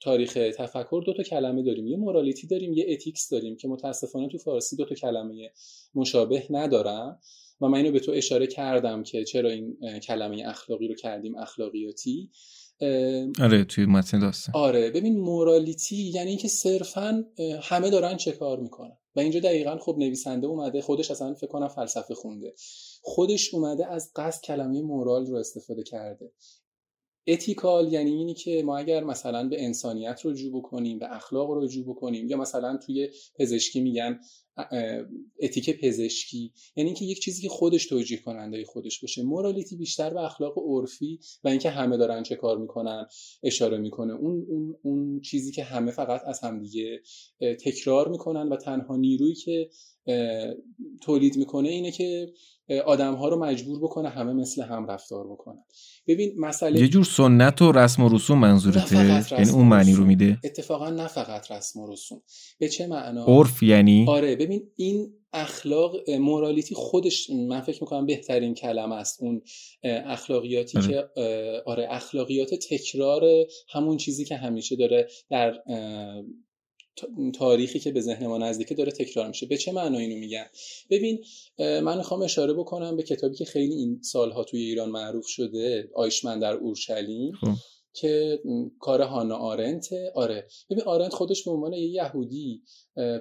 تاریخ تفکر دو تا کلمه داریم، یه مورالیتی داریم، یه اتیکس داریم که متاسفانه تو فارسی دو تا کلمه مشابه ندارن و من اینو به تو اشاره کردم که چرا این کلمه اخلاقی رو کردیم اخلاقیاتی. آره توی متن داستان. آره ببین مورالیتی یعنی اینکه صرفاً همه دارن چه کار میکنن و اینجا دقیقاً خب نویسنده اومده خودش اصلا فکر کنم فلسفه خونده، خودش اومده از قصد کلمه مورال رو استفاده کرده. اتیکال یعنی اینی که ما اگر مثلا به انسانیت رجوع بکنیم، به اخلاق رجوع بکنیم، یا مثلا توی پزشکی میگن اتیک پزشکی، یعنی اینکه یک چیزی که خودش توجیه کننده خودش باشه. مورالیتی بیشتر به اخلاق عرفی و اینکه همه دارن چه کار میکنن اشاره میکنه، اون چیزی که همه فقط از همدیگه تکرار میکنن و تنها نیرویی که تولید میکنه اینه که آدمها رو مجبور بکنه همه مثل هم رفتار بکنن. ببین مسئله یه جور سنت و رسم و رسوم منظورته، یعنی اون معنی رو میده؟ اتفاقا نه فقط رسم و رسوم. به چه معنا؟ عرف یعنی؟ آره ببین این اخلاق، مورالیتی خودش من فکر میکنم بهترین کلمه است، اون اخلاقیاتی که آره اخلاقیات تکرار همون چیزی که همیشه داره در تاریخی که به ذهن ما نزدیکه داره تکرار میشه. به چه معنی اینو میگم؟ ببین من میخوام اشاره بکنم به کتابی که خیلی این سالها توی ایران معروف شده، آیشمن در اورشلیم که کار هانا آرنت. آره ببین آرنت خودش به عنوان یه یهودی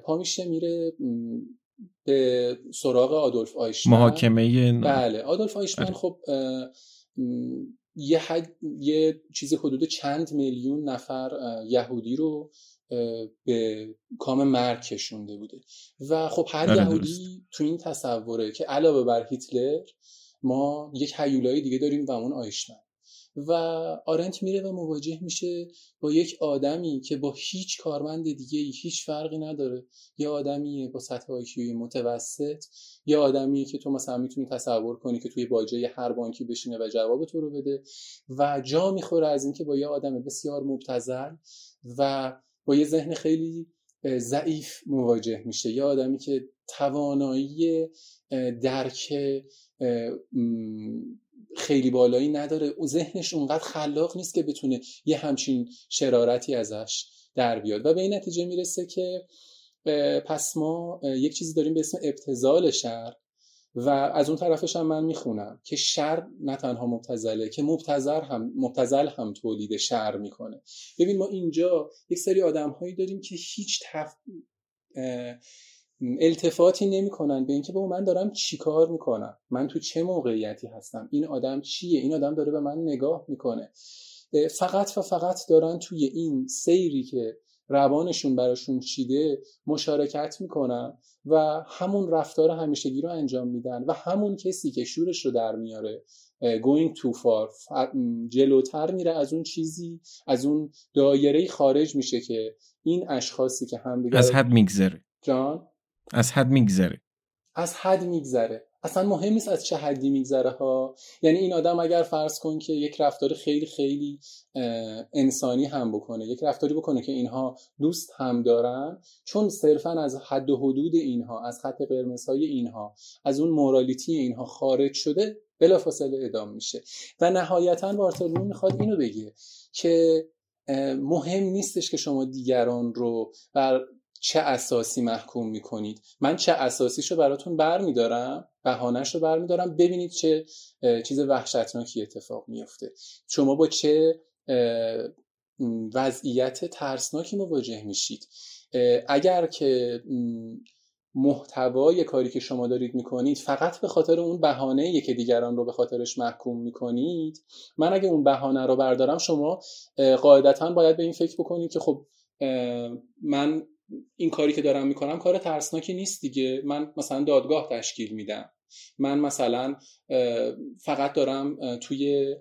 پا میشه میره به سراغ آدولف آیشمن، محاکمه. بله آدولف آیشمن خب یه چیز حدود چند میلیون نفر یهودی رو به کام مرگ کشونده بوده و خب هر یهودی تو این تصوره که علاوه بر هیتلر ما یک هیولای دیگه داریم و اون آیشمن. و آرنت میره و مواجه میشه با یک آدمی که با هیچ کارمند دیگه هیچ فرقی نداره، یه آدمیه با سطح آیکیوی متوسط، یه آدمیه که تو مثلا میتونی تصور کنی که توی باجه هر بانکی بشینه و جواب تو رو بده و جا میخوره از اینکه با یه آدم بسیار مبتذل و با یه ذهن خیلی ضعیف مواجه میشه، یه آدمی که توانایی درک خیلی بالایی نداره، ذهنش اونقدر خلاق نیست که بتونه یه همچین شرارتی ازش در بیاد و به این نتیجه میرسه که پس ما یک چیزی داریم به اسم ابتذال شر و از اون طرفش هم من میخونم که شر نه تنها مبتذله که مبتذل هم تولید شر میکنه. ببین ما اینجا یک سری آدم‌هایی داریم که هیچ التفاتی نمی کنن به اینکه با من دارم چی کار میکنم، من تو چه موقعیتی هستم، این آدم چیه، این آدم داره به من نگاه میکنه، فقط و فقط دارن توی این سیری که روانشون براشون چیده مشارکت میکنن و همون رفتار همیشگی رو انجام میدن و همون کسی که شورش رو در میاره going too far جلوتر میره، از اون چیزی از اون دایره خارج میشه که این اشخاصی که هم دیگه از حد میگذره. اصلا مهم نیست از چه حدی میگذره ها، یعنی این آدم اگر فرض کن که یک رفتار خیلی خیلی انسانی هم بکنه، یک رفتاری بکنه که اینها دوست هم دارن، چون صرفا از حد و حدود اینها، از خط قرمزهای اینها، از اون مورالیتی اینها خارج شده، بلافاصله اعدام میشه. و نهایتاً بارتلمه میخواد اینو بگه که مهم نیستش که شما دیگران رو بر چه اساسی محکوم میکنید، من چه اساسیشو براتون برمیدارم، بهانه‌شو برمیدارم، ببینید چه چیز وحشتناکی اتفاق میفته، شما با چه وضعیت ترسناکی مواجه میشید. اگر که محتوای کاری که شما دارید میکنید فقط به خاطر اون بهانه‌ایه که دیگران رو به خاطرش محکوم میکنید، من اگه اون بهانه رو بردارم، شما قاعدتاً باید به این فکر بکنید که خب من این کاری که دارم میکنم کار ترسناکی نیست دیگه، من مثلا دادگاه تشکیل میدم، من مثلا فقط دارم توی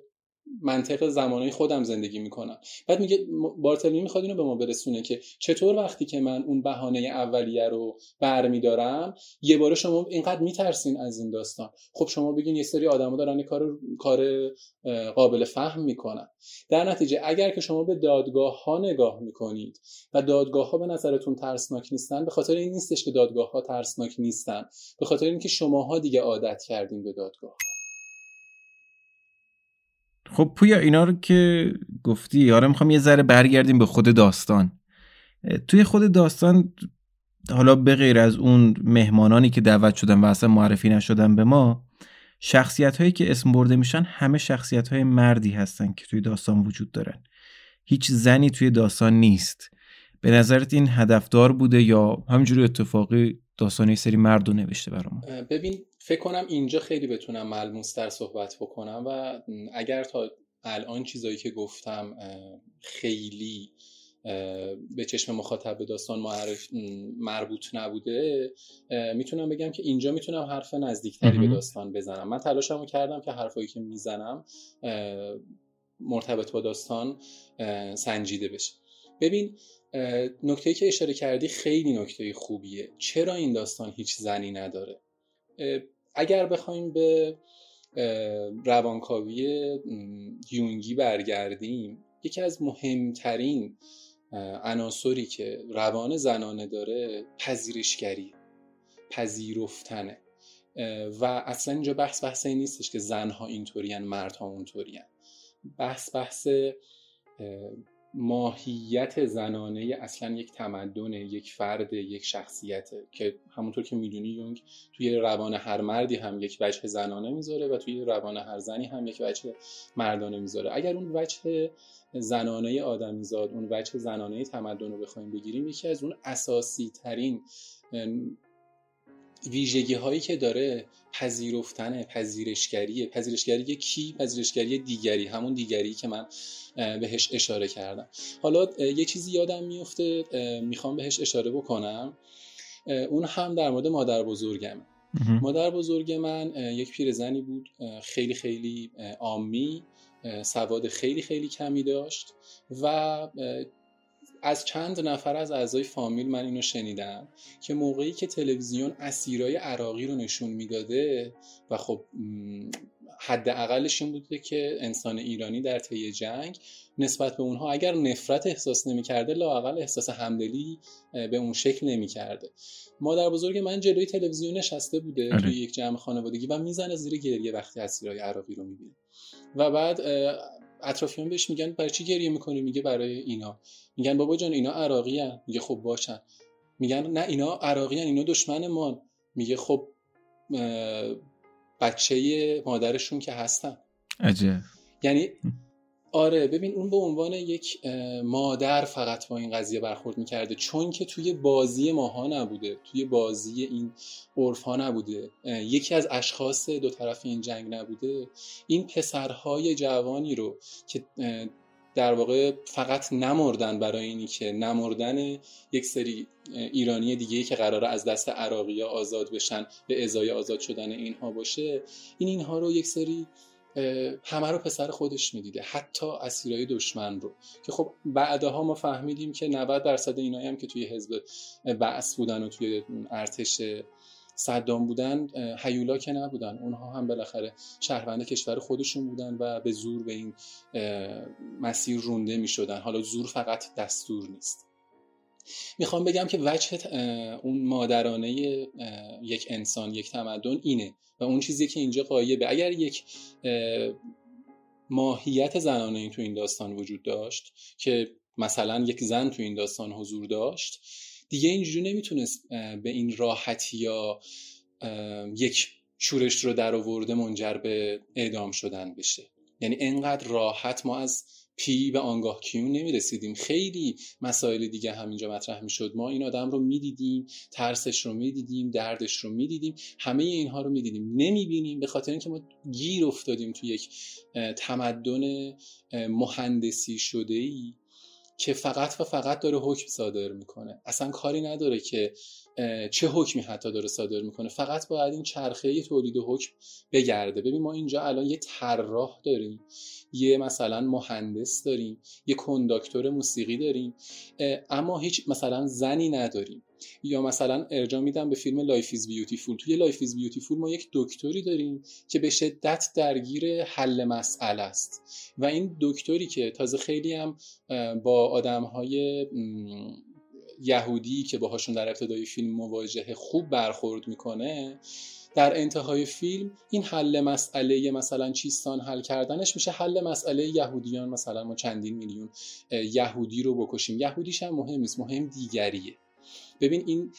منطق زمانه خودم زندگی میکنم. بعد میگه بارتلمی میخواد اینو به ما برسونه که چطور وقتی که من اون بهانه اولیه رو برمیدارم، یه باره شما اینقدر میترسین از این داستان، خب شما بگین یه سری آدما دارن این کار قابل فهم میکنن. در نتیجه اگر که شما به دادگاه ها نگاه میکنید و دادگاه ها به نظرتون ترسناک نیستن، به خاطر این نیستش که دادگاه ها ترسناک نیستن، به خاطر اینکه شماها دیگه عادت کردین به دادگاه. خب پویا اینا رو که گفتی، آره میخوام یه ذره برگردیم به خود داستان. توی خود داستان حالا به غیر از اون مهمانانی که دعوت شدن و اصلا معرفی نشدن به ما، شخصیت‌هایی که اسم برده میشن همه شخصیت‌های مردی هستن که توی داستان وجود دارن. هیچ زنی توی داستان نیست. به نظرت این هدفدار بوده یا همینجوری اتفاقی داستانی سری مرد رو نوشته برامون؟ ببین فکر کنم اینجا خیلی بتونم ملموس‌تر صحبت بکنم و اگر تا الان چیزایی که گفتم خیلی به چشم مخاطب داستان مربوط نبوده، میتونم بگم که اینجا میتونم حرف نزدیکتری به داستان بزنم. من تلاشمو کردم که حرفایی که میزنم مرتبط با داستان سنجیده بشه. ببین نکته‌ای که اشاره کردی خیلی نکته خوبیه. چرا این داستان هیچ زنی نداره؟ اگر بخوایم به روانکاوی یونگی برگردیم، یکی از مهمترین عناصری که روان زنانه داره پذیرشگری، پذیرفتنه و اصلا اینجا بحث این نیستش که زنها اینطورین مردها اونطورین. بحث ماهیت زنانه اصلا یک تمدن، یک فرد، یک شخصیته که همونطور که میدونی یونگ توی روان هر مردی هم یک وجه زنانه میذاره و توی روان هر زنی هم یک وجه مردانه میذاره. اگر اون وجه زنانه آدمیزاد، اون وجه زنانه تمدن رو بخوایم بگیریم، یکی از اون اساسی ترین ویژگی هایی که داره پذیرفتنه، پذیرشگریه. پذیرشگری کی؟ پذیرشگری دیگری، همون دیگری که من بهش اشاره کردم. حالا یه چیزی یادم میفته میخوام بهش اشاره بکنم، اون هم در مورد مادر بزرگم. مادر بزرگ من یک پیرزنی بود خیلی خیلی عامی، سواد خیلی خیلی کمی داشت و از چند نفر از اعضای فامیل من اینو شنیدم که موقعی که تلویزیون اسیرای عراقی رو نشون میداده و خب حداقلش این بوده که انسان ایرانی در طی جنگ نسبت به اونها اگر نفرت احساس نمی‌کرده لااقل احساس همدلی به اون شکل نمی‌کرده. مادر بزرگ من جلوی تلویزیون نشسته بوده توی یک جمع خانوادگی و میزنه زیر گریه وقتی اسیرای عراقی رو می‌بینه و بعد اطرافیان بهش میگن برای چی گریه میکنی؟ میگه برای اینا. میگن بابا جان اینا عراقی هن. میگه خب باشن. میگن نه اینا عراقی هن، اینا دشمن ما. میگه خب بچه مادرشون که هستن. عجب. یعنی آره ببین اون به عنوان یک مادر فقط با این قضیه برخورد میکرده، چون که توی بازی ماها نبوده، توی بازی این عرف‌ها نبوده، یکی از اشخاص دو طرف این جنگ نبوده. این پسرهای جوانی رو که در واقع فقط نمردن برای اینی که نمردن یک سری ایرانی دیگه‌ای که قراره از دست عراقی‌ها آزاد بشن به ازای آزاد شدن اینها باشه، اینها رو یک سری همه رو پسر خودش میدیده، حتی اسیرای دشمن رو، که خب بعدها ما فهمیدیم که 90% اینایی هم که توی حزب بعث بودن و توی ارتش صدام بودن هیولا که نبودن، اونها هم بالاخره شهروند کشور خودشون بودن و به زور به این مسیر رونده میشدن. حالا زور فقط دستور نیست. میخوام بگم که وجه اون مادرانه یک انسان، یک تمدن اینه و اون چیزی که اینجا غایبه. اگر یک ماهیت زنانه این تو این داستان وجود داشت که مثلا یک زن تو این داستان حضور داشت، دیگه اینجوری نمیتونست به این راحتی یا یک شورش رو در آورده منجر به اعدام شدن بشه. یعنی انقدر راحت ما از پی به آنگاه کیون نمی رسیدیم. خیلی مسائل دیگه هم اینجا مطرح می شد. ما این آدم رو می دیدیم، ترسش رو می دیدیم، دردش رو می دیدیم، همه اینها رو می دیدیم. نمی بینیم به خاطر اینکه ما گیر افتادیم توی یک تمدن مهندسی شده‌ای که فقط و فقط داره حکم صادر میکنه، اصلا کاری نداره که چه حکمی حتی داره صادر میکنه، فقط باید این چرخه تولید حکم بگرده. ببین ما اینجا الان یه طراح داریم، یه مثلا مهندس داریم، یه کنداکتور موسیقی داریم، اما هیچ مثلا زنی نداریم. یا مثلا ارجاع میدم به فیلم لایف ایز بیوتیفول. توی لایف ایز بیوتیفول ما یک دکتری داریم که به شدت درگیر حل مسئله است و این دکتری که تازه خیلی هم با آدم‌های یهودی که باهاشون در ابتدای فیلم مواجهه خوب برخورد میکنه، در انتهای فیلم این حل مسئله مثلا چیستان حل کردنش میشه حل مسئله یهودیان، مثلا ما چندین میلیون یهودی رو بکشیم. یهودیش هم مهم نیست، مهم دیگریه. ببین این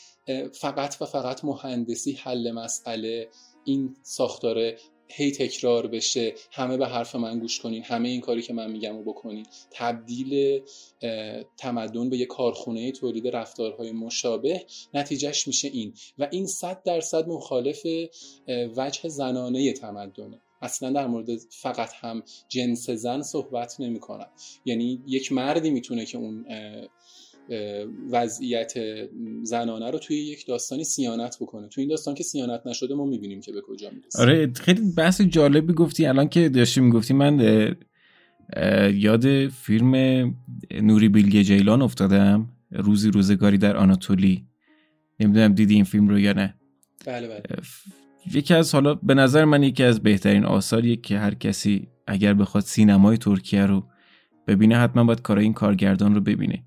فقط و فقط مهندسی حل مسئله، این ساختار هی تکرار بشه، همه به حرف من گوش کنین، همه این کاری که من میگم رو بکنین، تبدیل تمدن به یک کارخونه تولید رفتارهای مشابه، نتیجهش میشه این. و این 100% مخالف وجه زنانه تمدنه. اصلا در مورد فقط هم جنس زن صحبت نمی کنن. یعنی یک مردی میتونه که اون وضعیت زنانه رو توی یک داستانی صیانت بکنه. توی این داستان که صیانت نشده ما میبینیم که به کجا میرسه. آره خیلی بحث جالبی گفتی. الان که داشتی میگفتی من یاد فیلم نوری بیلگی جیلان افتادم، روزی روزگاری در آناتولی. نمیدونم دیدی این فیلم رو یا نه. بله بله. یکی از حالا به نظر من یکی از بهترین آثاریه که هر کسی اگر بخواد سینمای ترکیه رو ببینه حتما باید کارای این کارگردان رو ببینه.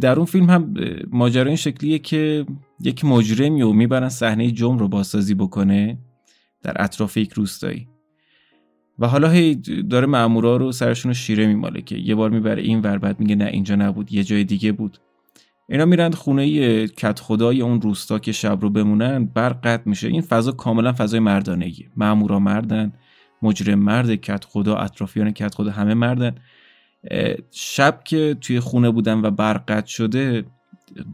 در اون فیلم هم ماجرا این شکلیه که یک مجرمی رو میبرن صحنه جرم رو بازسازی بکنه در اطراف یک روستایی و حالا هی داره مامورا رو سرشون رو شیره میماله که یه بار میبره این ور، بعد میگه نه اینجا نبود، یه جای دیگه بود. اینا میرن خونه کت خدای اون روستا که شب رو بمونن، برق قطع میشه. این فضا کاملا فضای مردانه‌ایه، مامورا مردن، مجرم مرد، کت خدا، اطرافیان کت خدا همه مردن. شب که توی خونه بودن و برق قطع شده،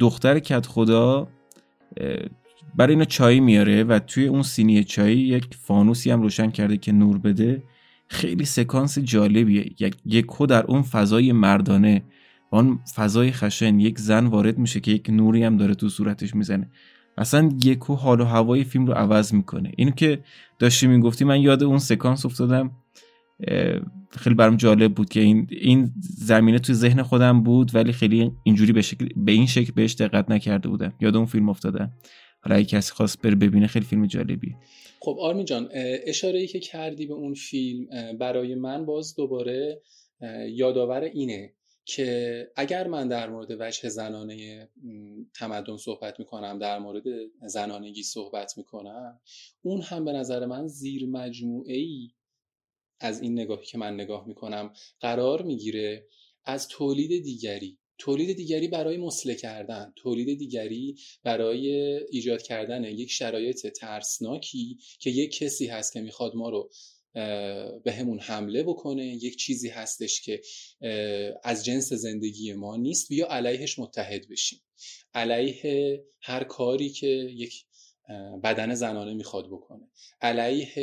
دختر کت خدا برای اینا چای میاره و توی اون سینی چای یک فانوسی هم روشن کرده که نور بده. خیلی سکانس جالبیه، یک خود در اون فضای مردانه، اون فضای خشن، یک زن وارد میشه که یک نوری هم داره تو صورتش میزنه. اصلا یکو حال و هوای فیلم رو عوض میکنه. اینو که داشتی میگفتی من یاد اون سکانس افتادم، خیلی برام جالب بود که این زمینه تو ذهن خودم بود ولی خیلی اینجوری به این شکل بهش دقت نکرده بودم. یاد اون فیلم افتادم. حالا اگه کسی خواست بره ببینه، خیلی فیلم جالبی. خب آرمین جان، اشاره‌ای که کردی به اون فیلم برای من باز دوباره یادآور اینه که اگر من در مورد وجه زنانه تمدن صحبت میکنم، در مورد زنانگی صحبت میکنم، اون هم به نظر من زیر مجموعه‌ای از این نگاهی که من نگاه میکنم قرار میگیره از تولید دیگری برای مسله کردن، تولید دیگری برای ایجاد کردن یک شرایط ترسناکی که یک کسی هست که میخواد ما رو به همون حمله بکنه، یک چیزی هستش که از جنس زندگی ما نیست، بیا علیهش متحد بشیم، علیه هر کاری که یک بدن زنانه میخواد بکنه، علیه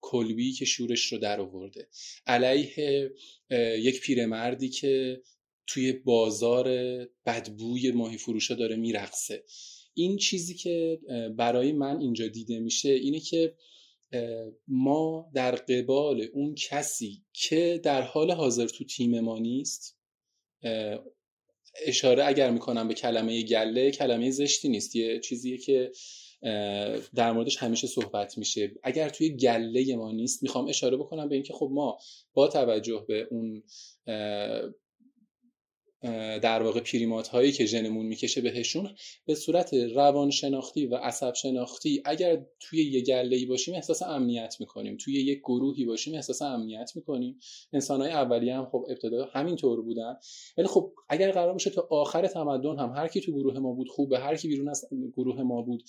کلبی که شورش رو در آورده، علیه یک پیرمردی که توی بازار بدبوی ماهی فروشا داره میرقصه. این چیزی که برای من اینجا دیده میشه اینه که ما در قبال اون کسی که در حال حاضر تو تیم ما نیست، اشاره اگر میکنم به کلمه گله، کلمه زشتی نیست، یه چیزیه که در موردش همیشه صحبت میشه. اگر توی گله ما نیست، میخوام اشاره بکنم به اینکه خب ما با توجه به اون در واقع پیریمات هایی که ژنمون میکشه بهشون، به صورت روانشناختی و عصب شناختی اگر توی یه گله‌ای باشیم احساس امنیت میکنیم، توی یک گروهی باشیم احساس امنیت میکنیم. انسان‌های اولیه هم خب ابتدا همینطور بودن، ولی خب اگر قرار باشه تا آخر تمدن هم هر کی تو گروه ما بود خوبه، هر کی بیرون از گروه ما بود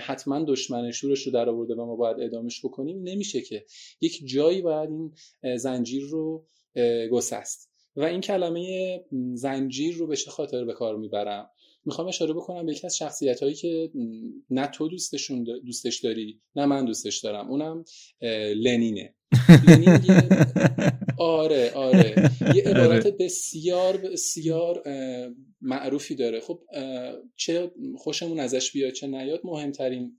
حتما دشمن شورش رو در آورده و ما باید اعدامش بکنیم، نمیشه که یک جایی باید این زنجیر رو گسست. و این کلمه زنجیر رو به چه خاطر به کار میبرم؟ میخوام اشاره بکنم به یکی از شخصیت‌هایی که نه تو دوستش داری نه من دوستش دارم، اونم لنینه. لنین آره یه عبارت بسیار معروفی داره. خب چه خوشمون ازش بیاد چه نیاد، مهمترین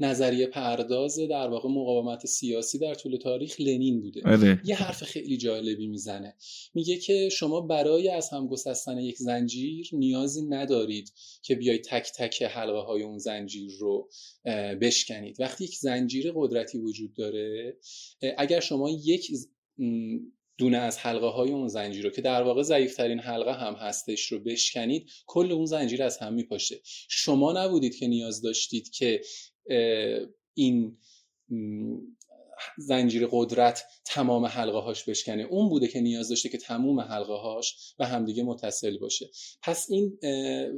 نظریه پرداز در واقع مقاومت سیاسی در طول تاریخ لنین بوده. یه حرف خیلی جالبی میزنه، میگه که شما برای از هم گسستن یک زنجیر نیازی ندارید که بیایید تک تک حلقه های اون زنجیر رو بشکنید. وقتی یک زنجیر قدرتی وجود داره، اگر شما یک دونه از حلقه های اون زنجیر رو که در واقع ضعیفترین حلقه هم هستش رو بشکنید، کل اون زنجیر از هم میپاشه. شما نبودید که نیاز داشتید که این زنجیر قدرت تمام حلقه هاش بشکنه. اون بوده که نیاز داشته که تمام حلقه هاش و همدیگه متصل باشه. پس این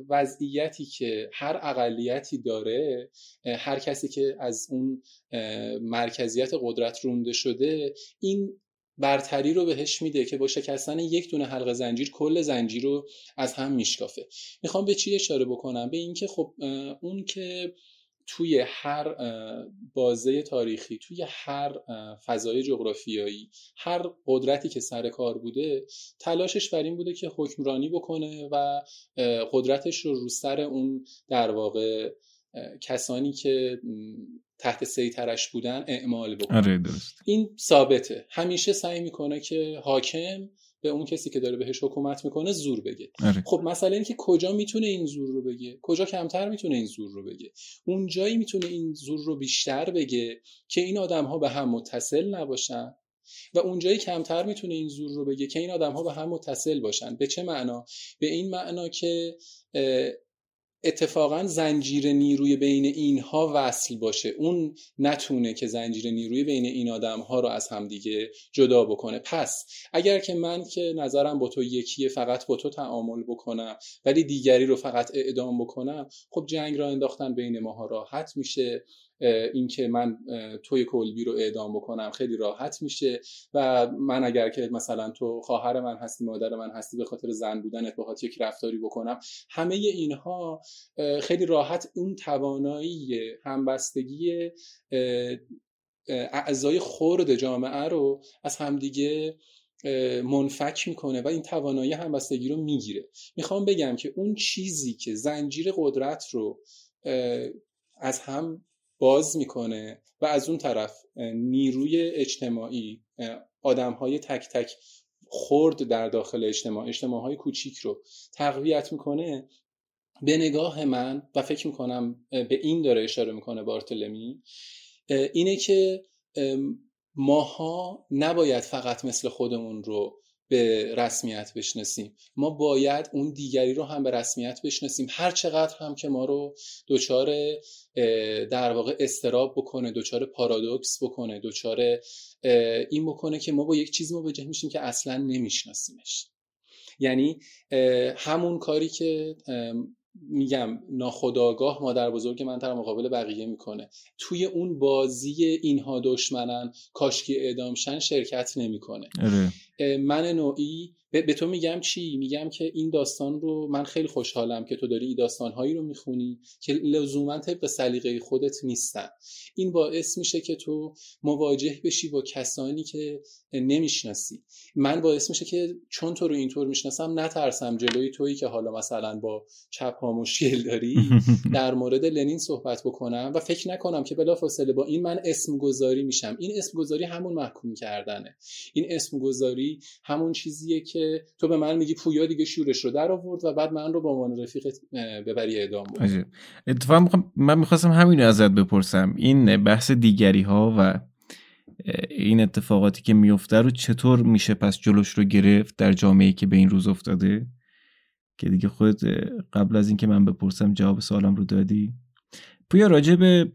وضعیتی که هر اقلیتی داره، هر کسی که از اون مرکزیت قدرت رونده شده، این برتری رو بهش میده که با شکستن یک دونه حلقه زنجیر کل زنجیر رو از هم میشکافه. میخوام به چی اشاره بکنم؟ به این که خب اون که توی هر بازه تاریخی، توی هر فضای جغرافیایی، هر قدرتی که سر کار بوده، تلاشش بر این بوده که حکمرانی بکنه و قدرتش رو رو سر اون در واقع کسانی که تحت سیطرش بودن اعمال بکنه. این ثابته، همیشه سعی میکنه که حاکم به اون کسی که داره بهش حکومت میکنه زور بگه. خب مسئله اینه که کجا میتونه این زور رو بگه، کجا کمتر میتونه این زور رو بگه. اون جایی میتونه این زور رو بیشتر بگه که این آدم‌ها به هم متصل نباشن و اون جایی کمتر میتونه این زور رو بگه که این آدم‌ها به هم متصل باشن. به چه معنا؟ به این معنا که اتفاقا زنجیر نیروی بین اینها وصل باشه، اون نتونه که زنجیر نیروی بین این آدم‌ها رو از همدیگه جدا بکنه. پس اگر که من که نظرم با تو یکیه، فقط با تو تعامل بکنم ولی دیگری رو فقط اعدام بکنم، خب جنگ را انداختن بین ماها راحت میشه، این که من توی کلبی رو اعدام بکنم خیلی راحت میشه و من اگر که مثلا تو خواهر من هستی، مادر من هستی، به خاطر زن بودنت باهات یک رفتاری بکنم. همه اینها خیلی راحت اون توانایی همبستگی اعضای خرد جامعه رو از همدیگه منفک میکنه و این توانایی همبستگی رو میگیره. میخوام بگم که اون چیزی که زنجیر قدرت رو از هم باز میکنه و از اون طرف نیروی اجتماعی، آدمهای تک تک خرد در داخل اجتماعهای کوچیک رو تقویت میکنه، به نگاه من و فکر میکنم به این داره اشاره میکنه بارتلمی، اینه که ماها نباید فقط مثل خودمون رو به رسمیت بشناسیم، ما باید اون دیگری رو هم به رسمیت بشناسیم. هر چقدر هم که ما رو دچار در واقع اضطراب بکنه، دچار پارادوکس بکنه، دچار این بکنه که ما با یک چیز مواجه میشیم که اصلا نمیشناسیمش. یعنی همون کاری که میگم ناخودآگاه مادر بزرگ من در مقابل بقیه میکنه، توی اون بازی اینها دشمنن کاشکی اعدامشن شرکت نمیکنه. من نوعی به تو میگم چی؟ میگم که این داستان رو من خیلی خوشحالم که تو داری این داستانهایی رو میخونی که لزوماً طبق سلیقه خودت نیستن. این باعث میشه که تو مواجه بشی با کسانی که نمیشناسی. من باعث میشه که چون تو رو اینطور میشناسم نترسم جلوی تویی که حالا مثلا با چپ ها مشکل داری در مورد لنین صحبت بکنم و فکر نکنم که بلافاصله با این من اسمگذاری میشم. این اسمگذاری همون محکوم کردنه، این اسمگذاری همون چیزیه که تو به من میگی پویا دیگه شورش رو در آورد و بعد من رو با عنوان رفیقت ببری اعدام بود. اتفاقا من میخواستم همین رو ازت بپرسم، این بحث دیگری ها و این اتفاقاتی که میفته رو چطور میشه پس جلوش رو گرفت در جامعه‌ای که به این روز افتاده؟ که دیگه خود قبل از این که من بپرسم جواب سوالم رو دادی. پویا راجع به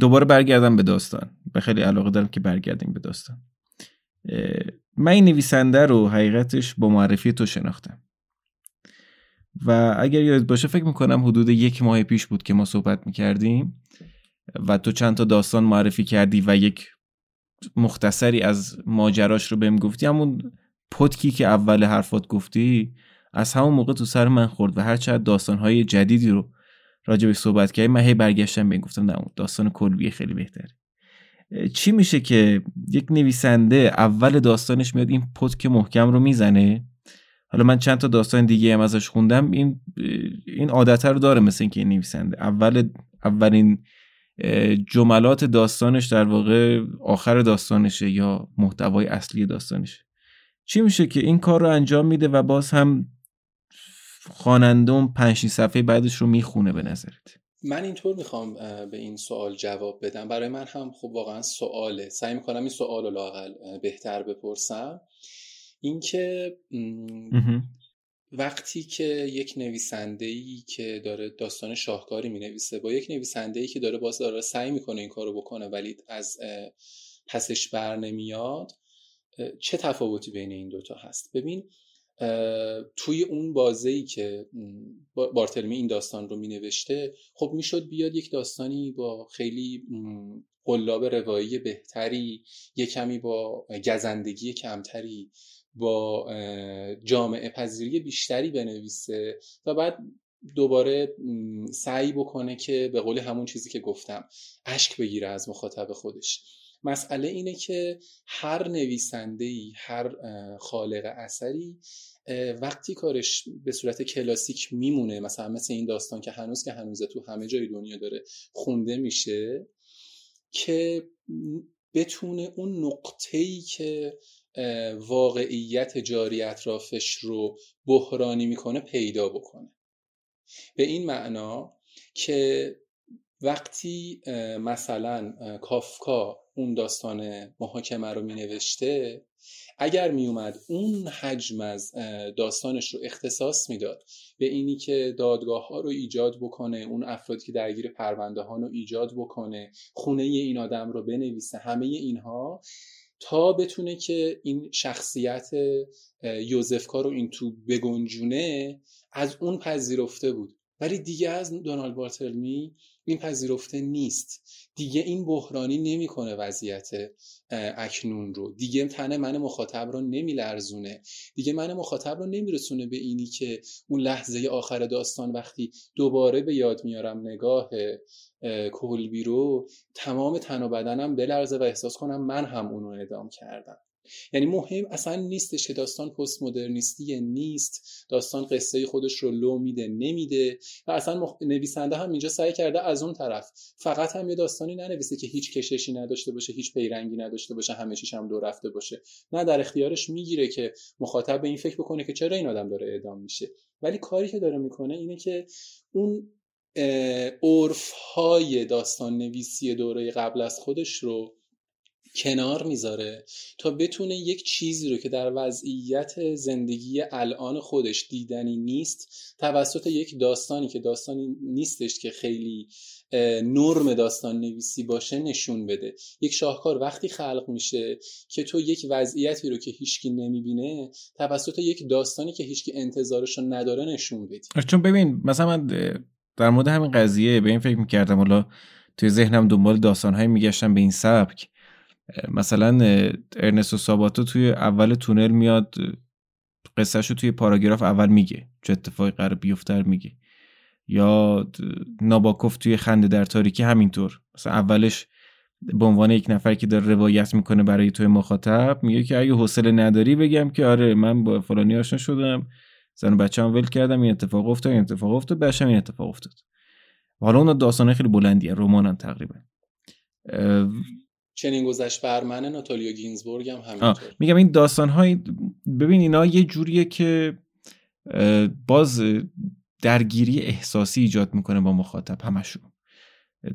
دوباره برگردم به داستان، به خیلی علاقه دارم که برگردیم به داستان. من این نویسنده رو حقیقتش با معرفی تو شناختم و اگر یاد باشه فکر میکنم حدود 1 ماه پیش بود که ما صحبت میکردیم و تو چند تا داستان معرفی کردی و یک مختصری از ماجراش رو بهم گفتی. همون پتکی که اول حرفات گفتی از همون موقع تو سر من خورد و هر چقدر داستانهای جدیدی رو راجبش صحبت کردی من هی برگشتم بهم گفتم نه، داستان کلبیه خیلی بهتره. چی میشه که یک نویسنده اول داستانش میاد این پتک محکم رو میزنه؟ حالا من چند تا داستان دیگه هم ازش خوندم، این عادت رو داره، مثل اینکه این نویسنده اولین جملات داستانش در واقع آخر داستانشه یا محتوای اصلی داستانشه. چی میشه که این کار رو انجام میده و باز هم خواننده اون 5-6 صفحه بعدش رو میخونه؟ به نظرت؟ من اینطور میخوام به این سوال جواب بدم. برای من هم خب واقعا سواله، سعی میکنم این سوال رو لااقل بهتر بپرسم. اینکه وقتی که یک نویسنده‌ای که داره داستان شاهکاری مینویسه با یک نویسنده‌ای که داره باز داره سعی میکنه این کارو بکنه ولی از پسش بر نمیاد، چه تفاوتی بین این دوتا هست؟ ببین توی اون بازه‌ای که بارتلمه این داستان رو مینوشته، خب میشد بیاد یک داستانی با خیلی قلاب روایی بهتری، یک کمی با گزندگی کمتری، با جامعه پذیری بیشتری بنویسه و بعد دوباره سعی بکنه که به قول همون چیزی که گفتم اشک بگیره از مخاطب خودش. مسئله اینه که هر نویسنده‌ای، هر خالق اثری وقتی کارش به صورت کلاسیک میمونه، مثلا مثل این داستان که هنوز تو همه جای دنیا داره خونده میشه، که بتونه اون نقطه‌ای که واقعیت جاری اطرافش رو بحرانی میکنه پیدا بکنه. به این معنا که وقتی مثلا کافکا اون داستان محاکمه رو می نوشته، اگر می اومد اون حجم از داستانش رو اختصاص می داد به اینی که دادگاه ها رو ایجاد بکنه، اون افرادی که درگیر پرونده ها رو ایجاد بکنه، خونه این آدم رو بنویسه، همه اینها، تا بتونه که این شخصیت یوزفکا رو این تو بگنجونه، از اون پذیرفته بود. ولی دیگه از دونالد بارتلمی این پذیرفته نیست. دیگه این بحرانی نمی کنه وضعیت اکنون رو، دیگه تنه من مخاطب رو نمی لرزونه، دیگه من مخاطب رو نمی رسونه به اینی که اون لحظه آخر داستان وقتی دوباره به یاد میارم نگاه کولبی رو، تمام تن و بدنم بلرزه و احساس کنم من هم اون رو ادام کردم. یعنی مهم اصلا نیستش که داستان پست مدرنیستی نیست، داستان قصه خودش رو لو میده نمیده و اصلا نویسنده هم اینجا سعی کرده از اون طرف فقط هم یه داستانی ننویسه که هیچ کششی نداشته باشه، هیچ پیرنگی نداشته باشه، همه چیش هم دو رفته باشه. نه، در اختیارش میگیره که مخاطب به این فکر بکنه که چرا این آدم داره اعدام میشه. ولی کاری که داره میکنه اینه که اون عرف‌های داستان نویسی دوره قبل از خودش رو کنار میذاره تا بتونه یک چیزی رو که در وضعیت زندگی الان خودش دیدنی نیست، توسط یک داستانی که داستانی نیستش که خیلی نرم داستان نویسی باشه نشون بده. یک شاهکار وقتی خلق میشه که تو یک وضعیتی رو که هیچکی نمیبینه توسط یک داستانی که هیچکی انتظارش رو نداره نشون بدی. چون ببین مثلا من در مورد همین قضیه به این فکر میکردم، حالا توی ذهنم دنبال داستان‌های میگشتم به این سبک. مثلا ارنستو ساباتو توی اول تونل میاد قصهشو توی پاراگراف اول میگه چه اتفاقی قرار بیفته میگه، یا ناباکوف توی خنده در تاریکی همینطور، مثلا اولش به عنوان یک نفر که داره روایت میکنه برای توی مخاطب میگه که اگه حوصله نداری بگم که آره من با فلانی آشنا شدم، زن و بچه‌ام ول کردم، این اتفاق افتاد، بچه‌م این اتفاق افتاد. حالا اون داستانه خیلی بلندیه، رمانن تقریبا. چنین گذشت بر من ناتالیا گینزبورگ هم همینطور. میگم این داستان‌های ببین اینا یه جوریه که باز درگیری احساسی ایجاد میکنه با مخاطب، همشون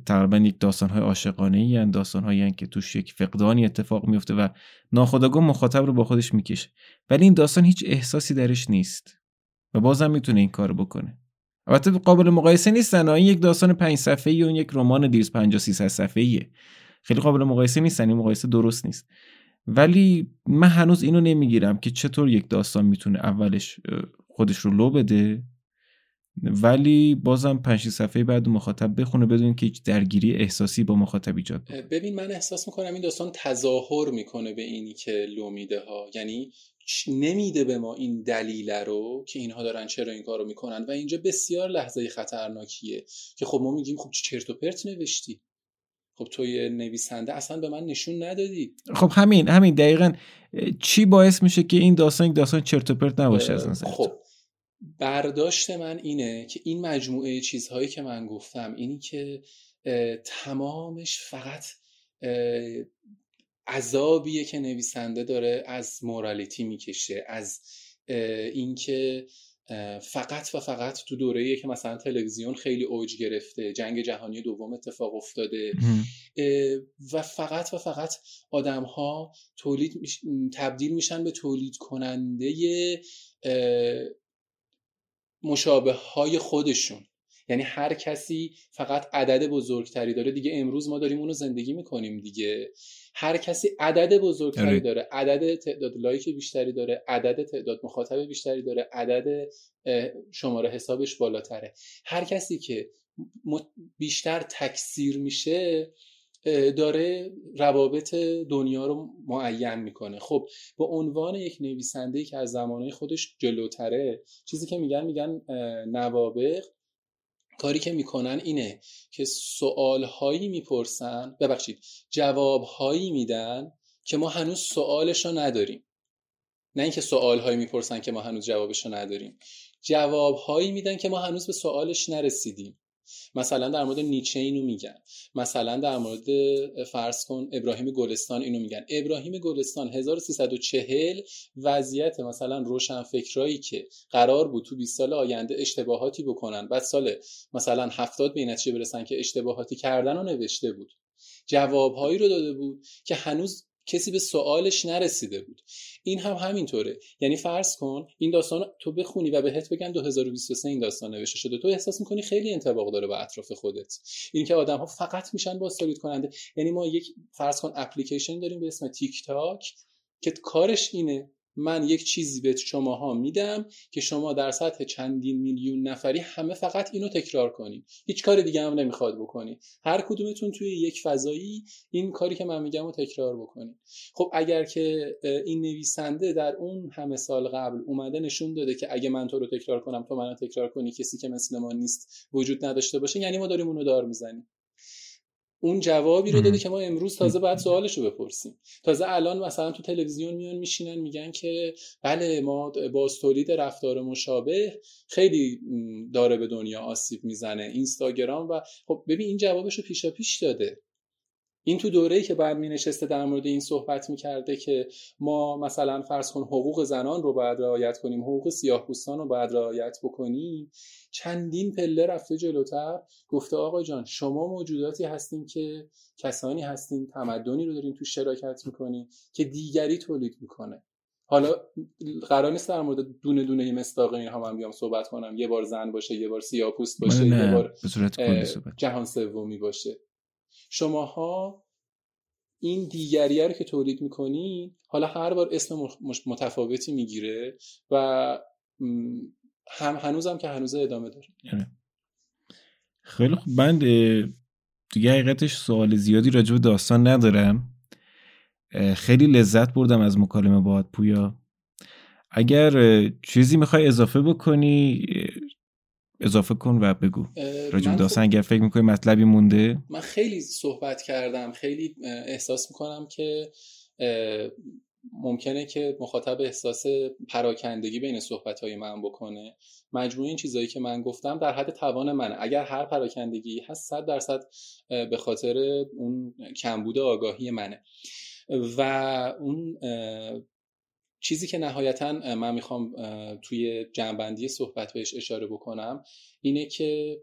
تقریبا یک داستان‌های عاشقانه‌ای ان، داستان‌هایی ان که توش یک فقدانی اتفاق میفته و ناخودآگاه مخاطب رو با خودش میکشه. ولی این داستان هیچ احساسی درش نیست و بازم میتونه این کارو بکنه. البته قابل مقایسه نیستن، این یک داستان 5 صفحه‌ای و یک رمان 250-300 صفحه‌ایه. خیلی قابل مقایسه نیستن، این مقایسه درست نیست. ولی من هنوز اینو نمیگیرم که چطور یک داستان میتونه اولش خودش رو لو بده ولی بازم 5 صفحه بعد مخاطب بخونه بدون که هیچ درگیری احساسی با مخاطب ایجاد بشه. ببین من احساس میکنم این داستان تظاهر میکنه به اینی که لو میده ها، یعنی نمیده به ما این دلیل رو که اینها دارن چرا این کارو میکنن و اینجا بسیار لحظه خطرناکیه که خب ما میگیم خب چرت و پرت نوشتی، خب توی نویسنده اصلا به من نشون ندادی. خب همین دقیقاً چی باعث میشه که این داستان یک داستان چرت و پرت نباشه از نظر؟ خب برداشت من اینه که این مجموعه چیزهایی که من گفتم، اینی که تمامش فقط عذابیه که نویسنده داره از مورالیتی میکشه، از اینکه فقط و فقط تو دوره‌ایه که مثلا تلویزیون خیلی اوج گرفته، جنگ جهانی دوم اتفاق افتاده و فقط و فقط آدم‌ها تبدیل میشن به تولید کننده مشابه‌های خودشون. یعنی هر کسی فقط عدد بزرگتری داره دیگه. امروز ما داریم اونو زندگی میکنیم دیگه. هر کسی عدد بزرگتری داره، عدد تعداد لایک بیشتری داره، عدد تعداد مخاطب بیشتری داره، عدد شماره حسابش بالاتره. هر کسی که بیشتر تکثیر میشه داره روابط دنیا رو معین میکنه. خب به عنوان یک نویسنده‌ای که از زمانه خودش جلوتره، چیزی که میگن نوابق کاری که میکنن اینه که سوالهایی میپرسن، جوابهایی میدن که ما هنوز سوالشو نداریم. نه اینکه سوالهایی میپرسن که ما هنوز جوابشو نداریم، جوابهایی میدن که ما هنوز به سوالش نرسیدیم. مثلا در مورد نیچه اینو میگن، مثلا در مورد فرض کن ابراهیم گلستان اینو میگن. ابراهیم گلستان 1340 وضعیت مثلا روشنفکرایی که قرار بود تو 20 سال آینده اشتباهاتی بکنن، بعد سال مثلا 70 به نتیجه برسن که اشتباهاتی کردن رو نوشته بود. جوابهایی رو داده بود که هنوز کسی به سوالش نرسیده بود. این هم همینطوره. یعنی فرض کن این داستان تو بخونی و بهت بگن 2023 این داستان نوشته شده، تو احساس میکنی خیلی انطباق داره با اطراف خودت. این که آدم ها فقط میشن با سولید کننده. یعنی ما یک فرض کن اپلیکیشن داریم به اسم تیک تاک که کارش اینه، من یک چیزی به شماها میدم که شما در سطح چندین میلیون نفری همه فقط اینو تکرار کنین، هیچ کار دیگه هم نمیخواد بکنین، هر کدومتون توی یک فضایی این کاری که من میگم رو تکرار بکنین. خب اگر که این نویسنده در اون همه سال قبل اومده نشون داده که اگه من تو رو تکرار کنم تو منو تکرار کنی، کسی که مثل ما نیست وجود نداشته باشه، یعنی ما داریم اونو دار میزنیم. اون جوابی رو داده که ما امروز تازه بعد سوالش رو بپرسیم. تازه الان مثلا تو تلویزیون میان میشینن میگن که بله ما با تولید رفتار مشابه خیلی داره به دنیا آسیب میزنه اینستاگرام و خب ببین این جوابش رو پیشاپیش داده. این تو دوره‌ای که بعد مینشسته در مورد این صحبت میکرده که ما مثلا فرض کن حقوق زنان رو باید رعایت کنیم، حقوق سیاه‌پوستان رو باید رعایت بکنیم، چندین پله رفته جلوتر گفته آقا جان شما موجوداتی هستیم که کسانی هستیم، تمدنی رو داریم توش شراکت میکنیم که دیگری تولید میکنه. حالا قرار نیست در مورد دونه دونه مصداق اینها من بیام صحبت کنم، یه بار زن باشه، یه بار سیاه‌پوست باشه، یه بار جهان سومی باشه. شماها این دیگریه رو که تولید میکنی حالا هر بار اسم متفاوتی میگیره و هم هنوزم که هنوز ادامه داره. خیلی خوب، من دیگه حقیقتش سوال زیادی راجع به داستان ندارم. خیلی لذت بردم از مکالمه باهات پویا. اگر چیزی میخوای اضافه بکنی اضافه کن و بگو راجب داستان. اگر فکر میکنی مطلبی مونده. من خیلی صحبت کردم، خیلی احساس میکنم که ممکنه که مخاطب احساس پراکندگی بین صحبتهای من بکنه. مجموعه این چیزایی که من گفتم در حد توان منه. اگر هر پراکندگی هست 100% به خاطر اون کمبود آگاهی منه. و اون چیزی که نهایتاً من میخوام توی جنبندی صحبت بهش اشاره بکنم اینه که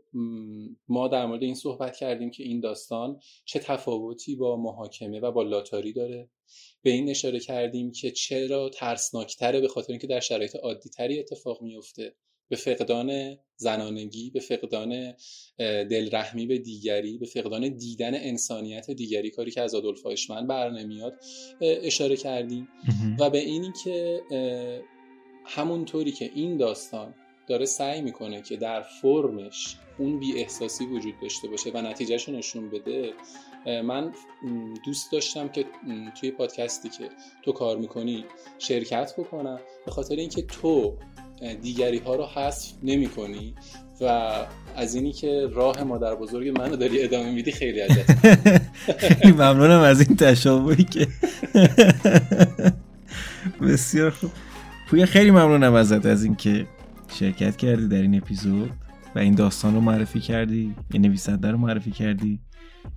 ما در مورد این صحبت کردیم که این داستان چه تفاوتی با محاکمه و با لاتاری داره. به این اشاره کردیم که چرا ترسناکتره، به خاطر اینکه در شرایط عادی تری اتفاق میفته، به فقدان زنانگی، به فقدان دلرحمی به دیگری، به فقدان دیدن انسانیت دیگری، کاری که از آدولف آیشمن برنمیاد، اشاره کردیم و به اینی که همونطوری که این داستان داره سعی میکنه که در فرمش اون بی احساسی وجود داشته باشه و نتیجهش رو نشون بده، من دوست داشتم که توی پادکستی که تو کار میکنی شرکت بکنم، به خاطر اینکه تو دیگری ها رو حذف نمی کنی و از اینی که راه مادر بزرگ منو داری ادامه میدی خیلی عجب. خیلی ممنونم از این تشابهی که بسیار خوب. پویا خیلی ممنونم ازت، از این که شرکت کردی در این اپیزود و این داستان رو معرفی کردی، این نویسنده رو معرفی کردی.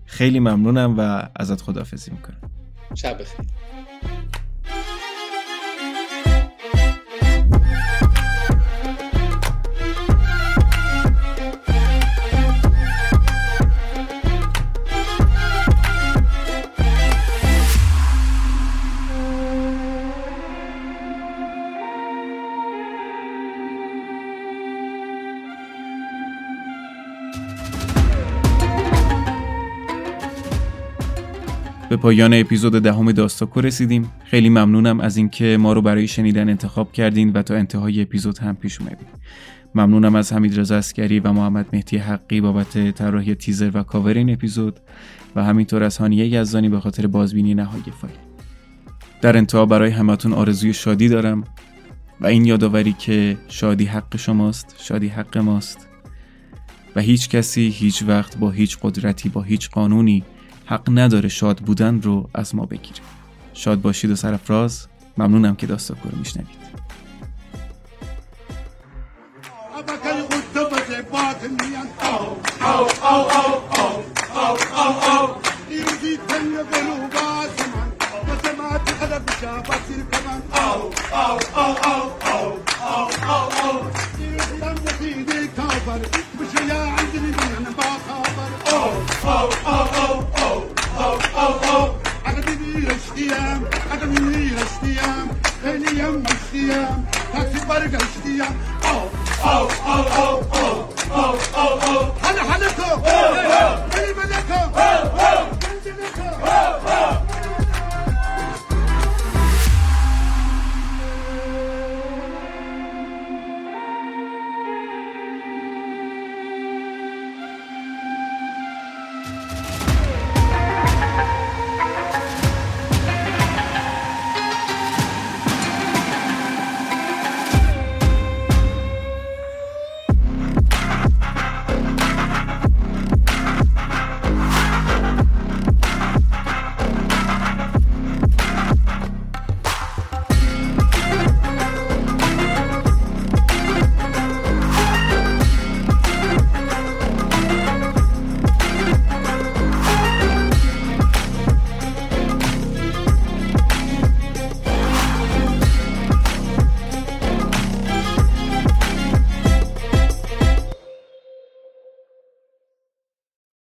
خیلی ممنونم و ازت خداحافظی میکنم. شب بخیر. به پایان اپیزود 10 داستاکو رسیدیم. خیلی ممنونم از اینکه ما رو برای شنیدن انتخاب کردین و تا انتهای اپیزود هم پیش اومدین. ممنونم از حمیدرضا عسگری و محمد مهدی حقی بابت طراحی تیزر و کاور این اپیزود و همینطور از هانیه یزدانی به خاطر بازبینی نهایی فایل. در انتها برای همتون آرزوی شادی دارم و این یادآوری که شادی حق شماست، شادی حق ماست و هیچ کسی هیچ وقت با هیچ قدرتی با هیچ قانونی حق نداره شاد بودن رو از ما بگیره. شاد باشید و سرفراز. ممنونم که داستاکو رو میشنوید.